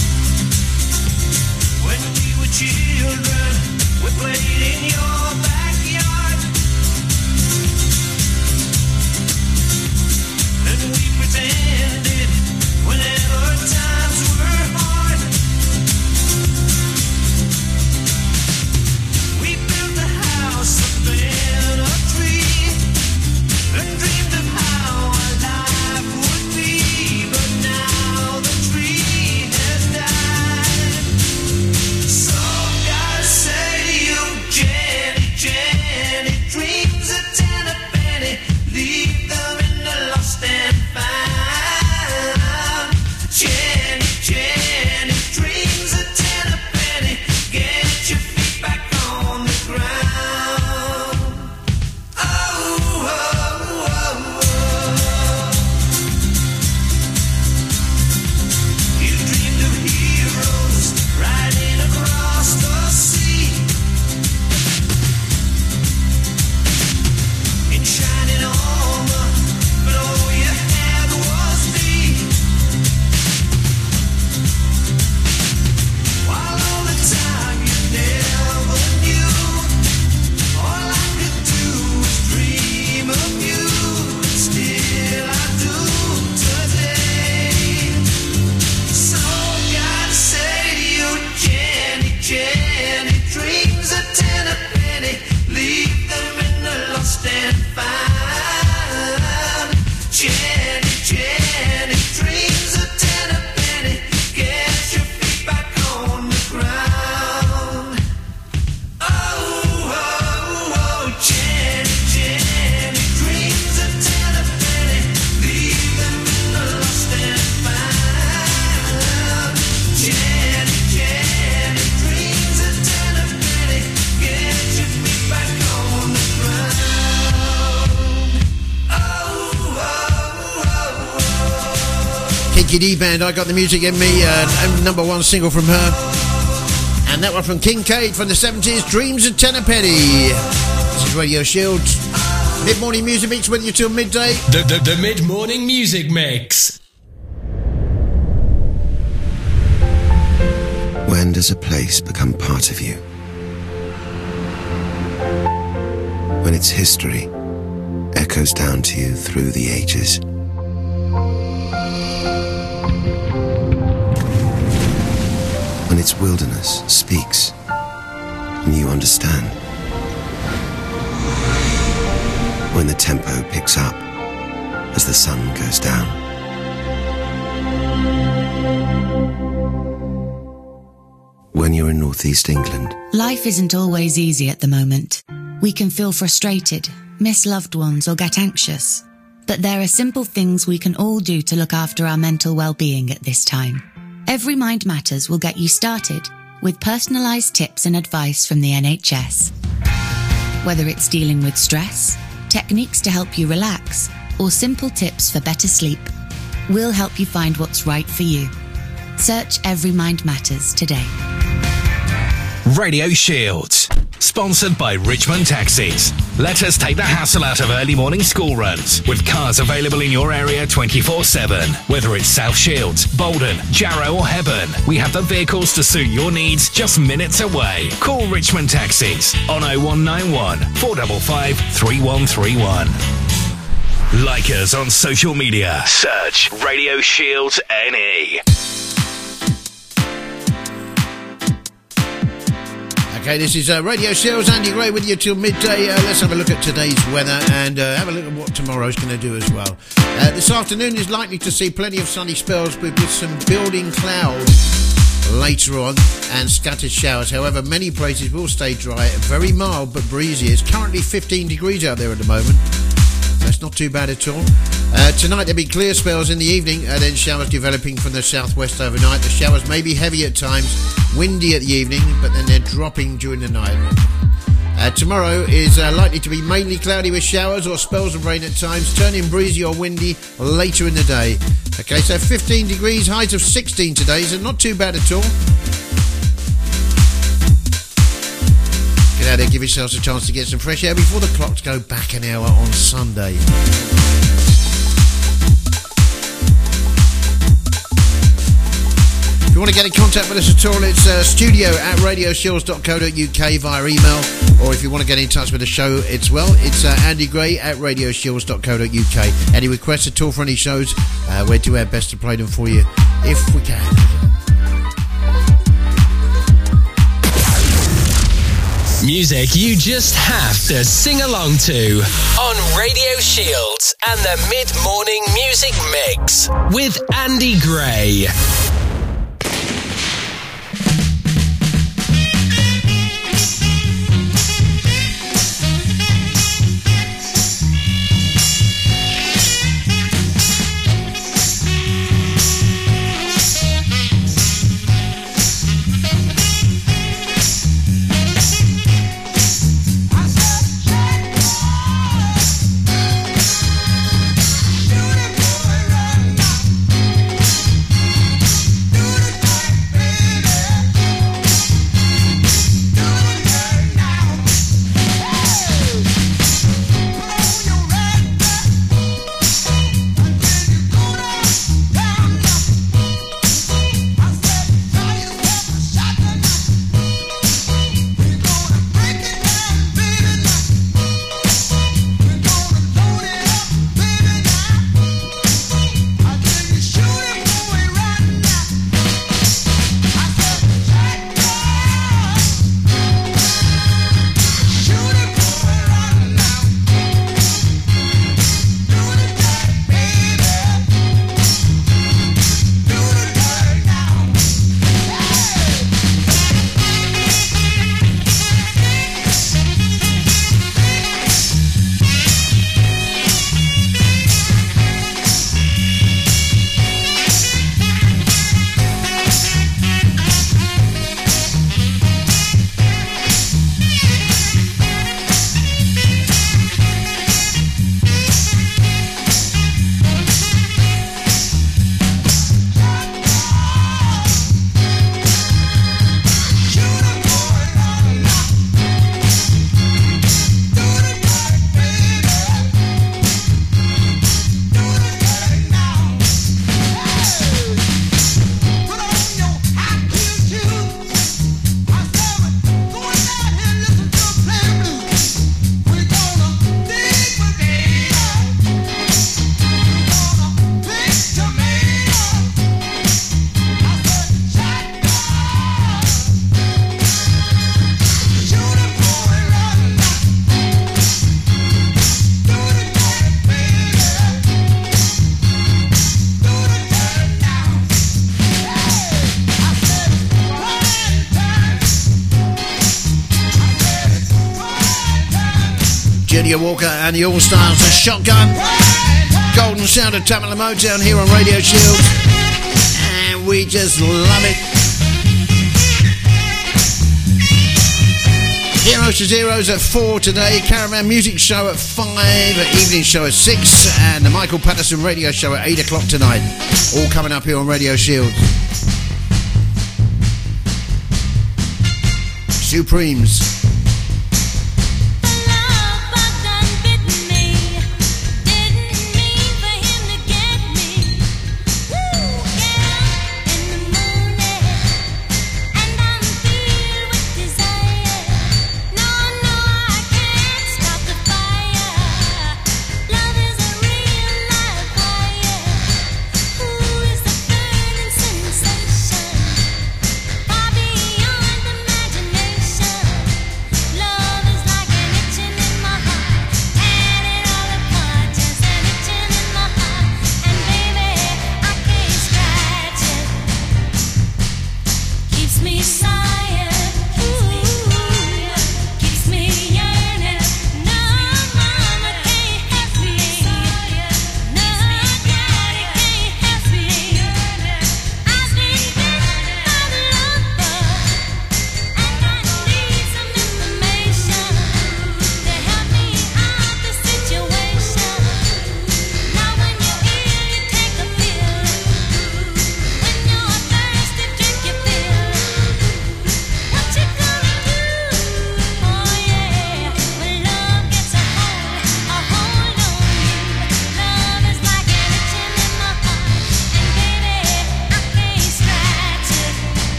When we were children, we played in your backyard, and we pretended whenever times were hard. We built a house up in a tree and dreamed of how our life would be, but now the tree has died. So gotta say to you, Jenny, Jenny, dreams are ten a penny, leave them in the lost and found. Jenny, Jenny, dreams are ten a penny, get your feet back on the ground. Oh, oh, oh, oh. You dreamed of heroes riding across the sea in shining armor, but all you had was me. While all the time you never knew, all I could do was dream of you, and still I do today. So gotta say to you, Jenny, Jenny, dreams are ten a penny, leave them in the lost and found. Jenny, Jenny, dreams are ten a penny, get your feet back on the ground. Oh, oh, oh, Jenny, Jenny, dreams are ten a penny, leave them in the lost and found. Jenny, Jenny, dreams are ten a penny, get your feet back on the ground. Oh, oh, oh, oh. Kinky D Band, I Got the Music in Me, uh, number one single from her. And that one from Kincaid from the seventies, Dreams of Tenapetty. This is Radio Shields. Mid morning music mix with you till midday. The, the, the Mid-Morning Music Mix. When does a place become part of you? When its history echoes down to you through the ages. When its wilderness speaks and you understand. When the tempo picks up as the sun goes down. When you're in northeast England, Life isn't always easy at the moment. We can feel frustrated, miss loved ones, or get anxious. But there are simple things we can all do to look after our mental well-being at this time. Every Mind Matters will get you started with personalised tips and advice from the N H S. Whether it's dealing with stress, techniques to help you relax, or simple tips for better sleep, we'll help you find what's right for you. Search Every Mind Matters today. Radio Shields, sponsored by Richmond Taxis. Let us take the hassle out of early morning school runs with cars available in your area twenty-four seven. Whether it's South Shields, Bolden, Jarrow or Hebburn, we have the vehicles to suit your needs just minutes away. Call Richmond Taxis on oh one nine one, four five five, three one three one. Like us on social media. Search Radio Shields N E. Okay, this is uh, Radio Shields, Andy Gray with you till midday. Uh, let's have a look at today's weather and uh, have a look at what tomorrow's going to do as well. Uh, this afternoon is likely to see plenty of sunny spells with, with some building clouds later on and scattered showers. However, many places will stay dry and very mild but breezy. It's currently fifteen degrees out there at the moment. That's not too bad at all. Uh, tonight there'll be clear spells in the evening and then showers developing from the southwest overnight. The showers may be heavy at times, windy at the evening, but then they're dropping during the night. Uh, tomorrow is uh, likely to be mainly cloudy with showers or spells of rain at times, turning breezy or windy later in the day. Okay, so fifteen degrees, highs of sixteen today, so not too bad at all. Get out there, give yourselves a chance to get some fresh air before the clocks go back an hour on Sunday. you want to get in contact with us at all, it's uh, studio at radio shields dot co dot u k via email, or if you want to get in touch with the show, it's well, it's uh, Andy Gray at radio shields dot co dot u k. Any requests at all for any shows, uh, we'll do our best to play them for you if we can. Music you just have to sing along to on Radio Shields and the Mid-Morning Music Mix with Andy Gray. Walker and the All Stars, a Shotgun, Golden Sound of Tamala Motown here on Radio Shield, and we just love it. Heroes to Zeros at four today, Caravan Music Show at five, Evening Show at six, and the Michael Patterson Radio Show at eight o'clock tonight, all coming up here on Radio Shield. Supremes.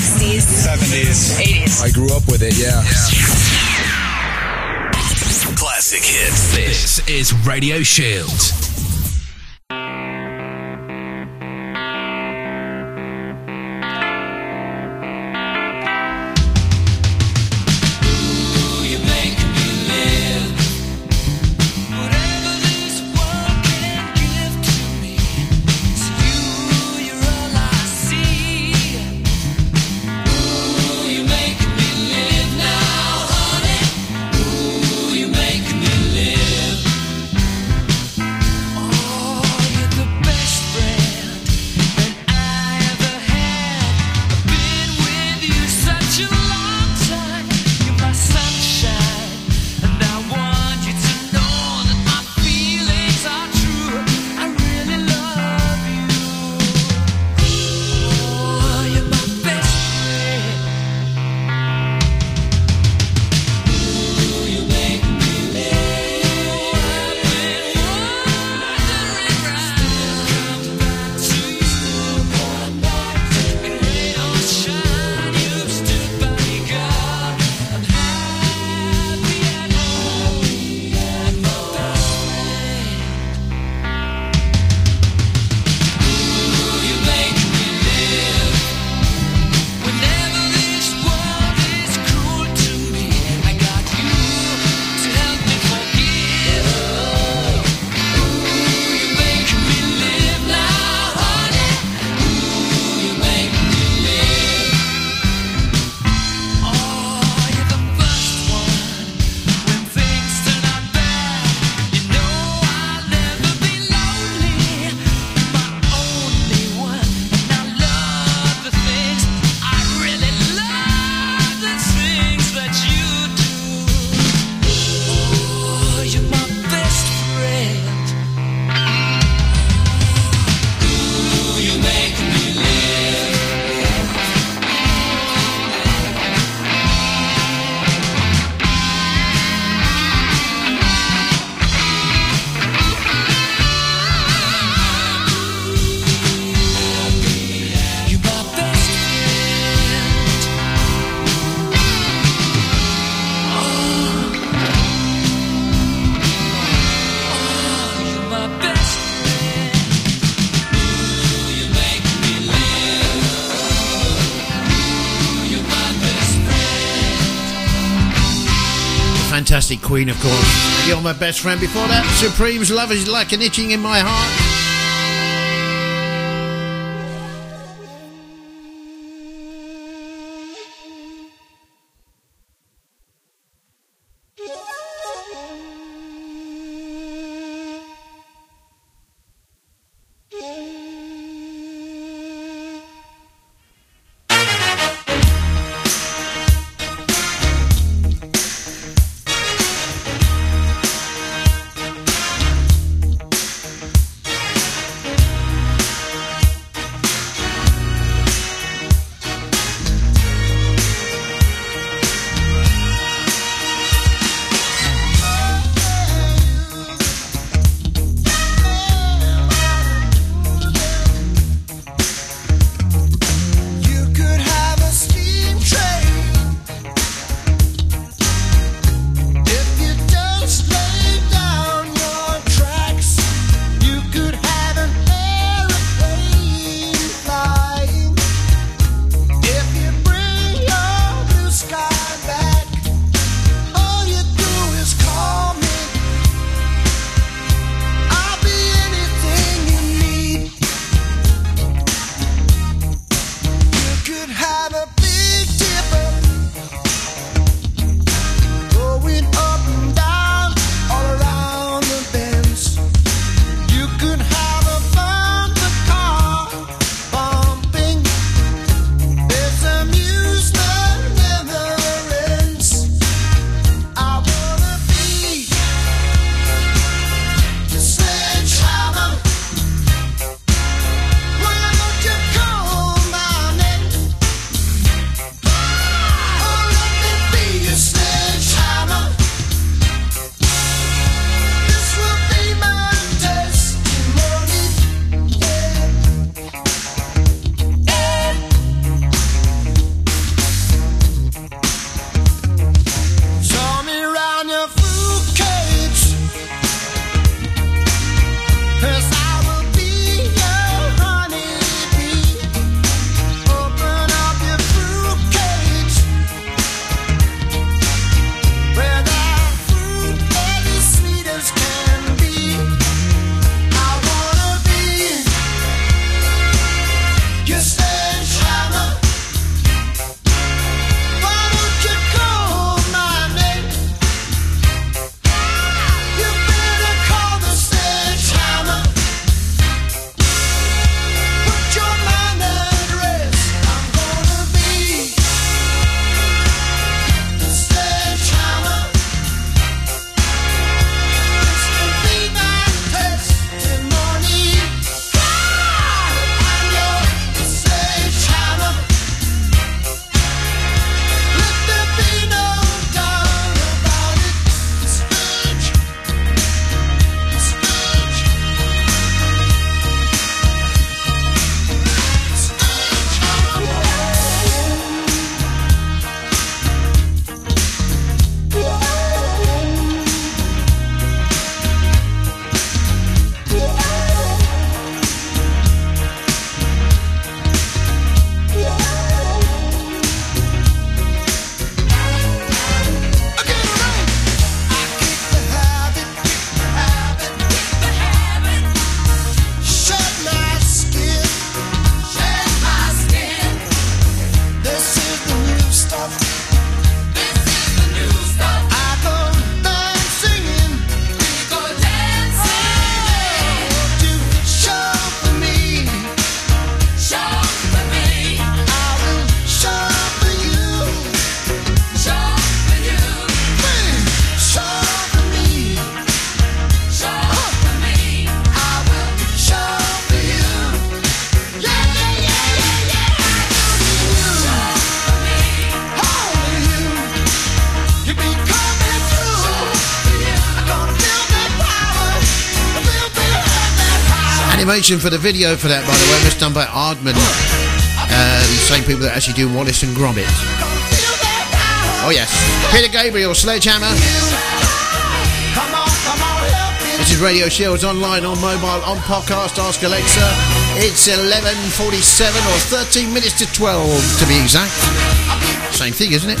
sixties. seventies. eighties. I grew up with it, yeah. yeah. Classic hits. This is Radio Shields. Queen, of course. You're My Best Friend. Before that, Supreme's Love Is Like an Itching in My Heart. animation for the video for that, by the way, was done by Aardman. Uh, the same people that actually do Wallace and Gromit. Oh yes. Peter Gabriel, Sledgehammer. This is Radio Shields, online, on mobile, on podcast, Ask Alexa. It's eleven forty-seven, or thirteen minutes to twelve to be exact. Same thing, isn't it?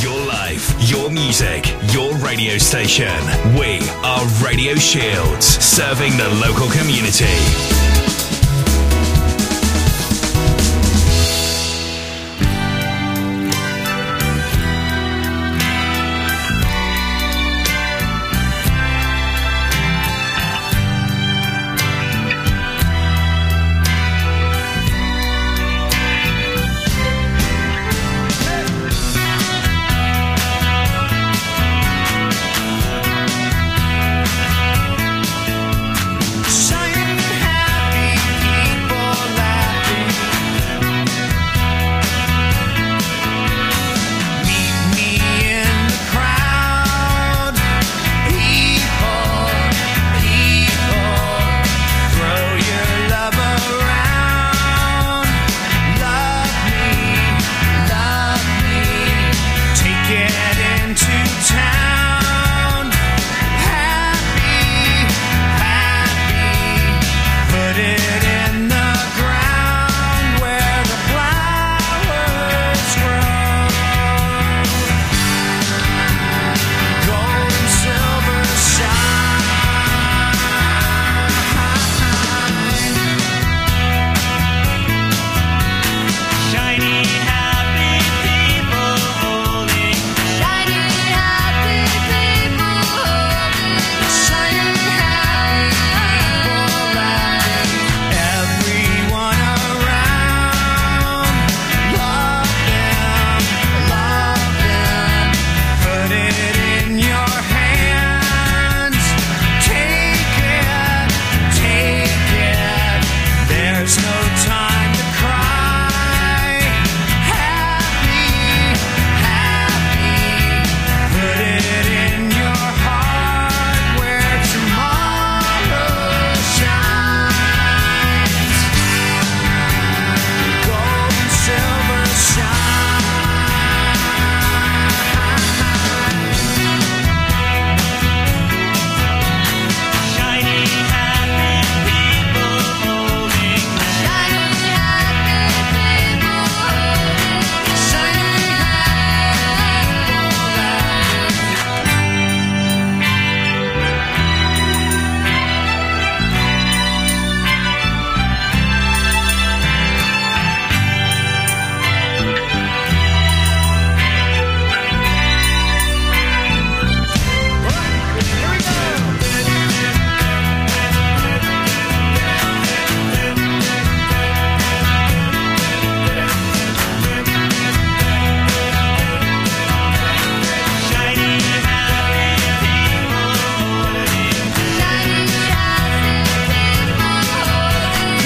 Your life, your music, your radio station. We are Radio Shields, serving the local community.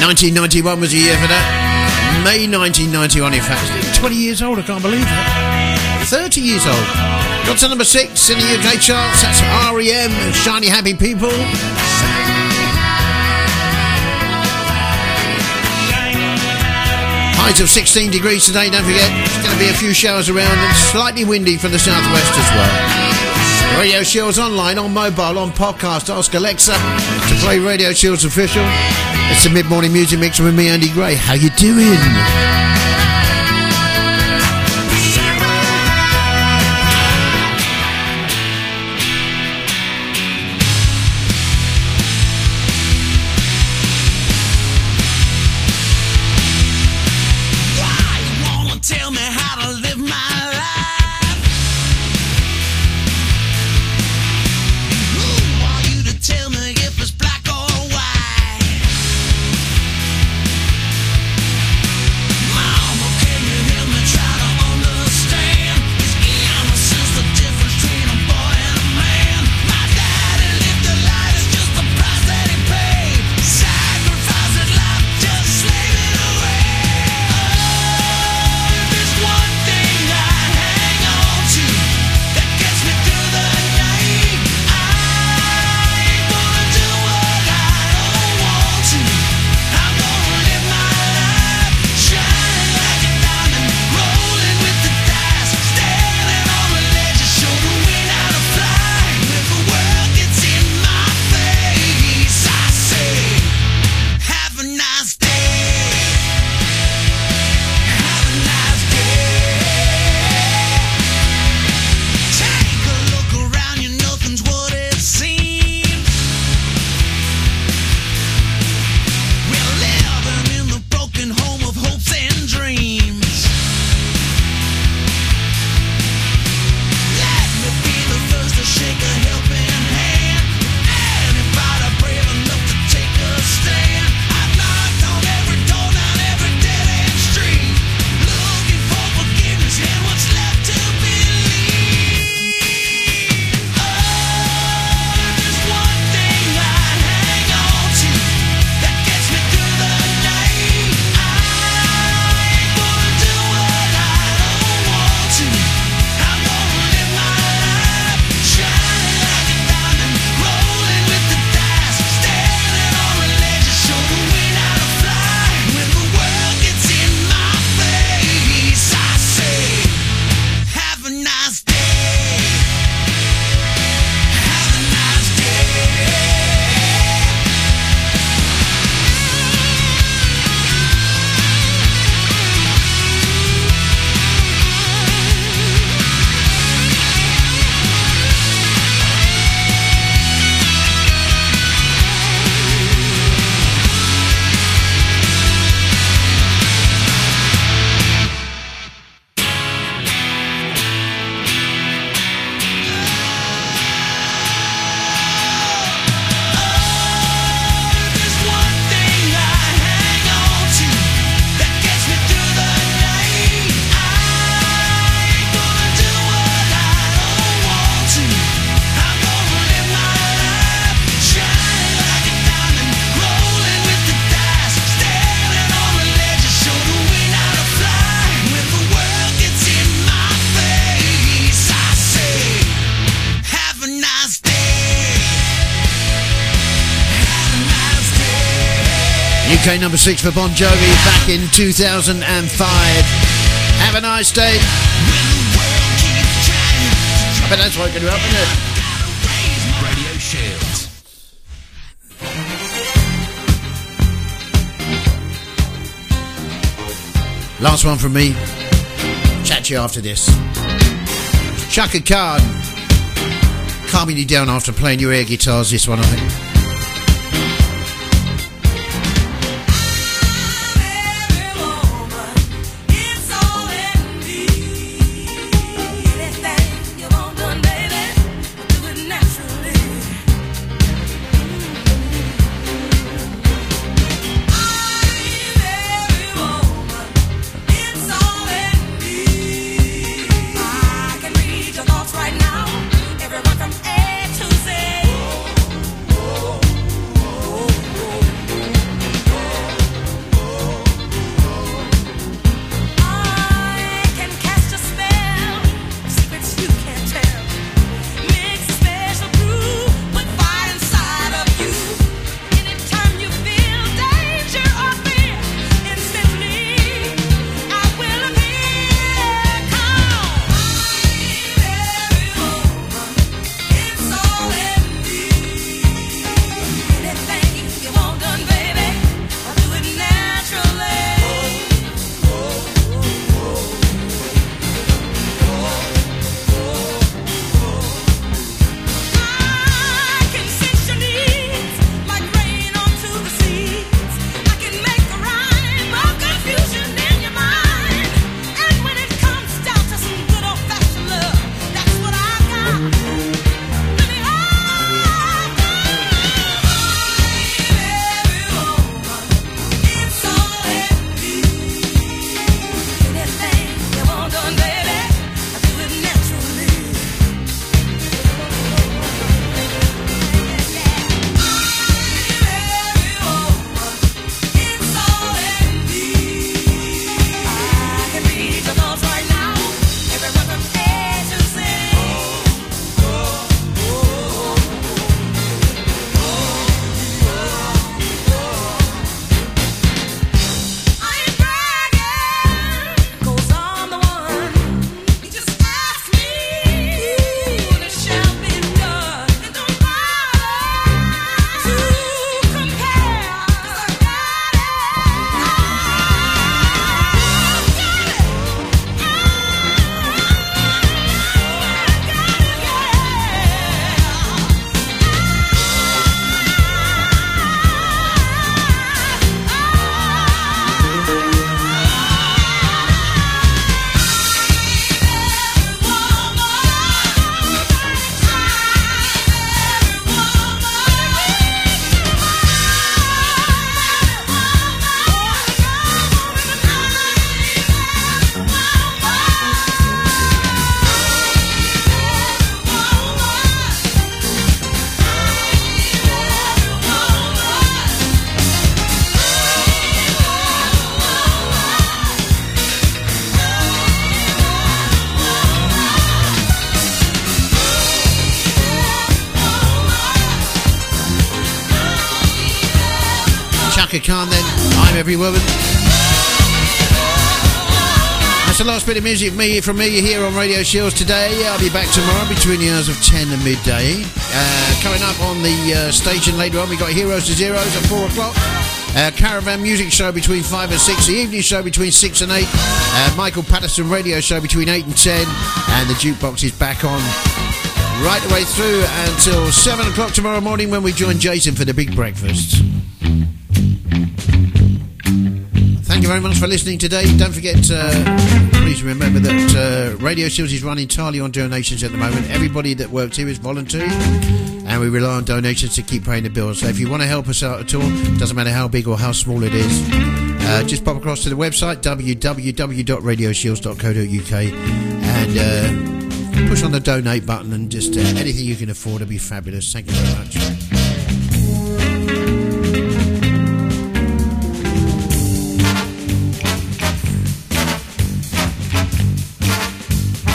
nineteen ninety-one was the year for that. May nineteen ninety-one, in fact. twenty years old, I can't believe it. thirty years old. Got to number six in the U K charts. That's R E M, Shiny Happy People. Highs of sixteen degrees today, don't forget. There's going to be a few showers around and slightly windy from the southwest as well. Radio Shields online, on mobile, on podcast. Ask Alexa to play Radio Shields Official. It's the mid-morning music mix with me, Andy Gray. How you doing? U K number six for Bon Jovi back in two thousand five. Have a nice day. I bet that's what could happen, isn't it? Radio Shields. Last one from me. Chat to you after this. Chaka Khan. Calming you down after playing your air guitars, this one, I think. Can't then, I'm Every Woman. That's the last bit of music me from me here on Radio Shields today. I'll be back tomorrow between the hours of ten and midday. Uh, coming up on the uh, station later on, we got Heroes to Zeros at four o'clock. Uh, Caravan Music Show between five and six. The Evening Show between six and eight. Uh, Michael Patterson Radio Show between eight and ten. And the Jukebox is back on right the way through until seven o'clock tomorrow morning when we join Jason for the Big Breakfast. Thank you very much for listening today. Don't forget, uh, please remember that uh, Radio Shields is run entirely on donations at the moment. Everybody that works here is voluntary, and we rely on donations to keep paying the bills. So if you want to help us out at all, doesn't matter how big or how small it is, uh, just pop across to the website, w w w dot radio shields dot co dot u k, and uh, push on the donate button, and just uh, anything you can afford will be fabulous. Thank you very much.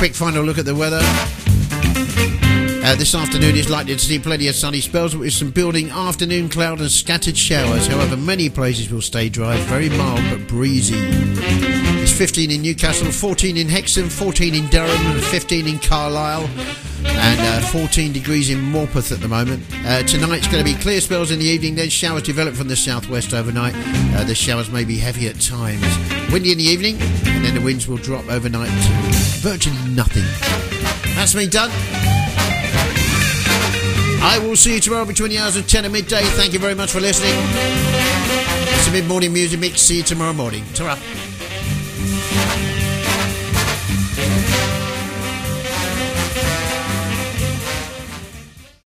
Quick final look at the weather. Uh, Uh, this afternoon is likely to see plenty of sunny spells with some building afternoon cloud and scattered showers. However, many places will stay dry, very mild but breezy. It's fifteen in Newcastle, fourteen in Hexham, fourteen in Durham, fifteen in Carlisle, and uh, fourteen degrees in Morpeth at the moment. Uh, tonight's going to be clear spells in the evening, then showers develop from the southwest overnight. Uh, the showers may be heavy at times. Windy in the evening, and then the winds will drop overnight to virtually nothing. That's me done. I will see you tomorrow between the hours of ten and midday. Thank you very much for listening. It's a mid-morning music mix. See you tomorrow morning. Ta-ra.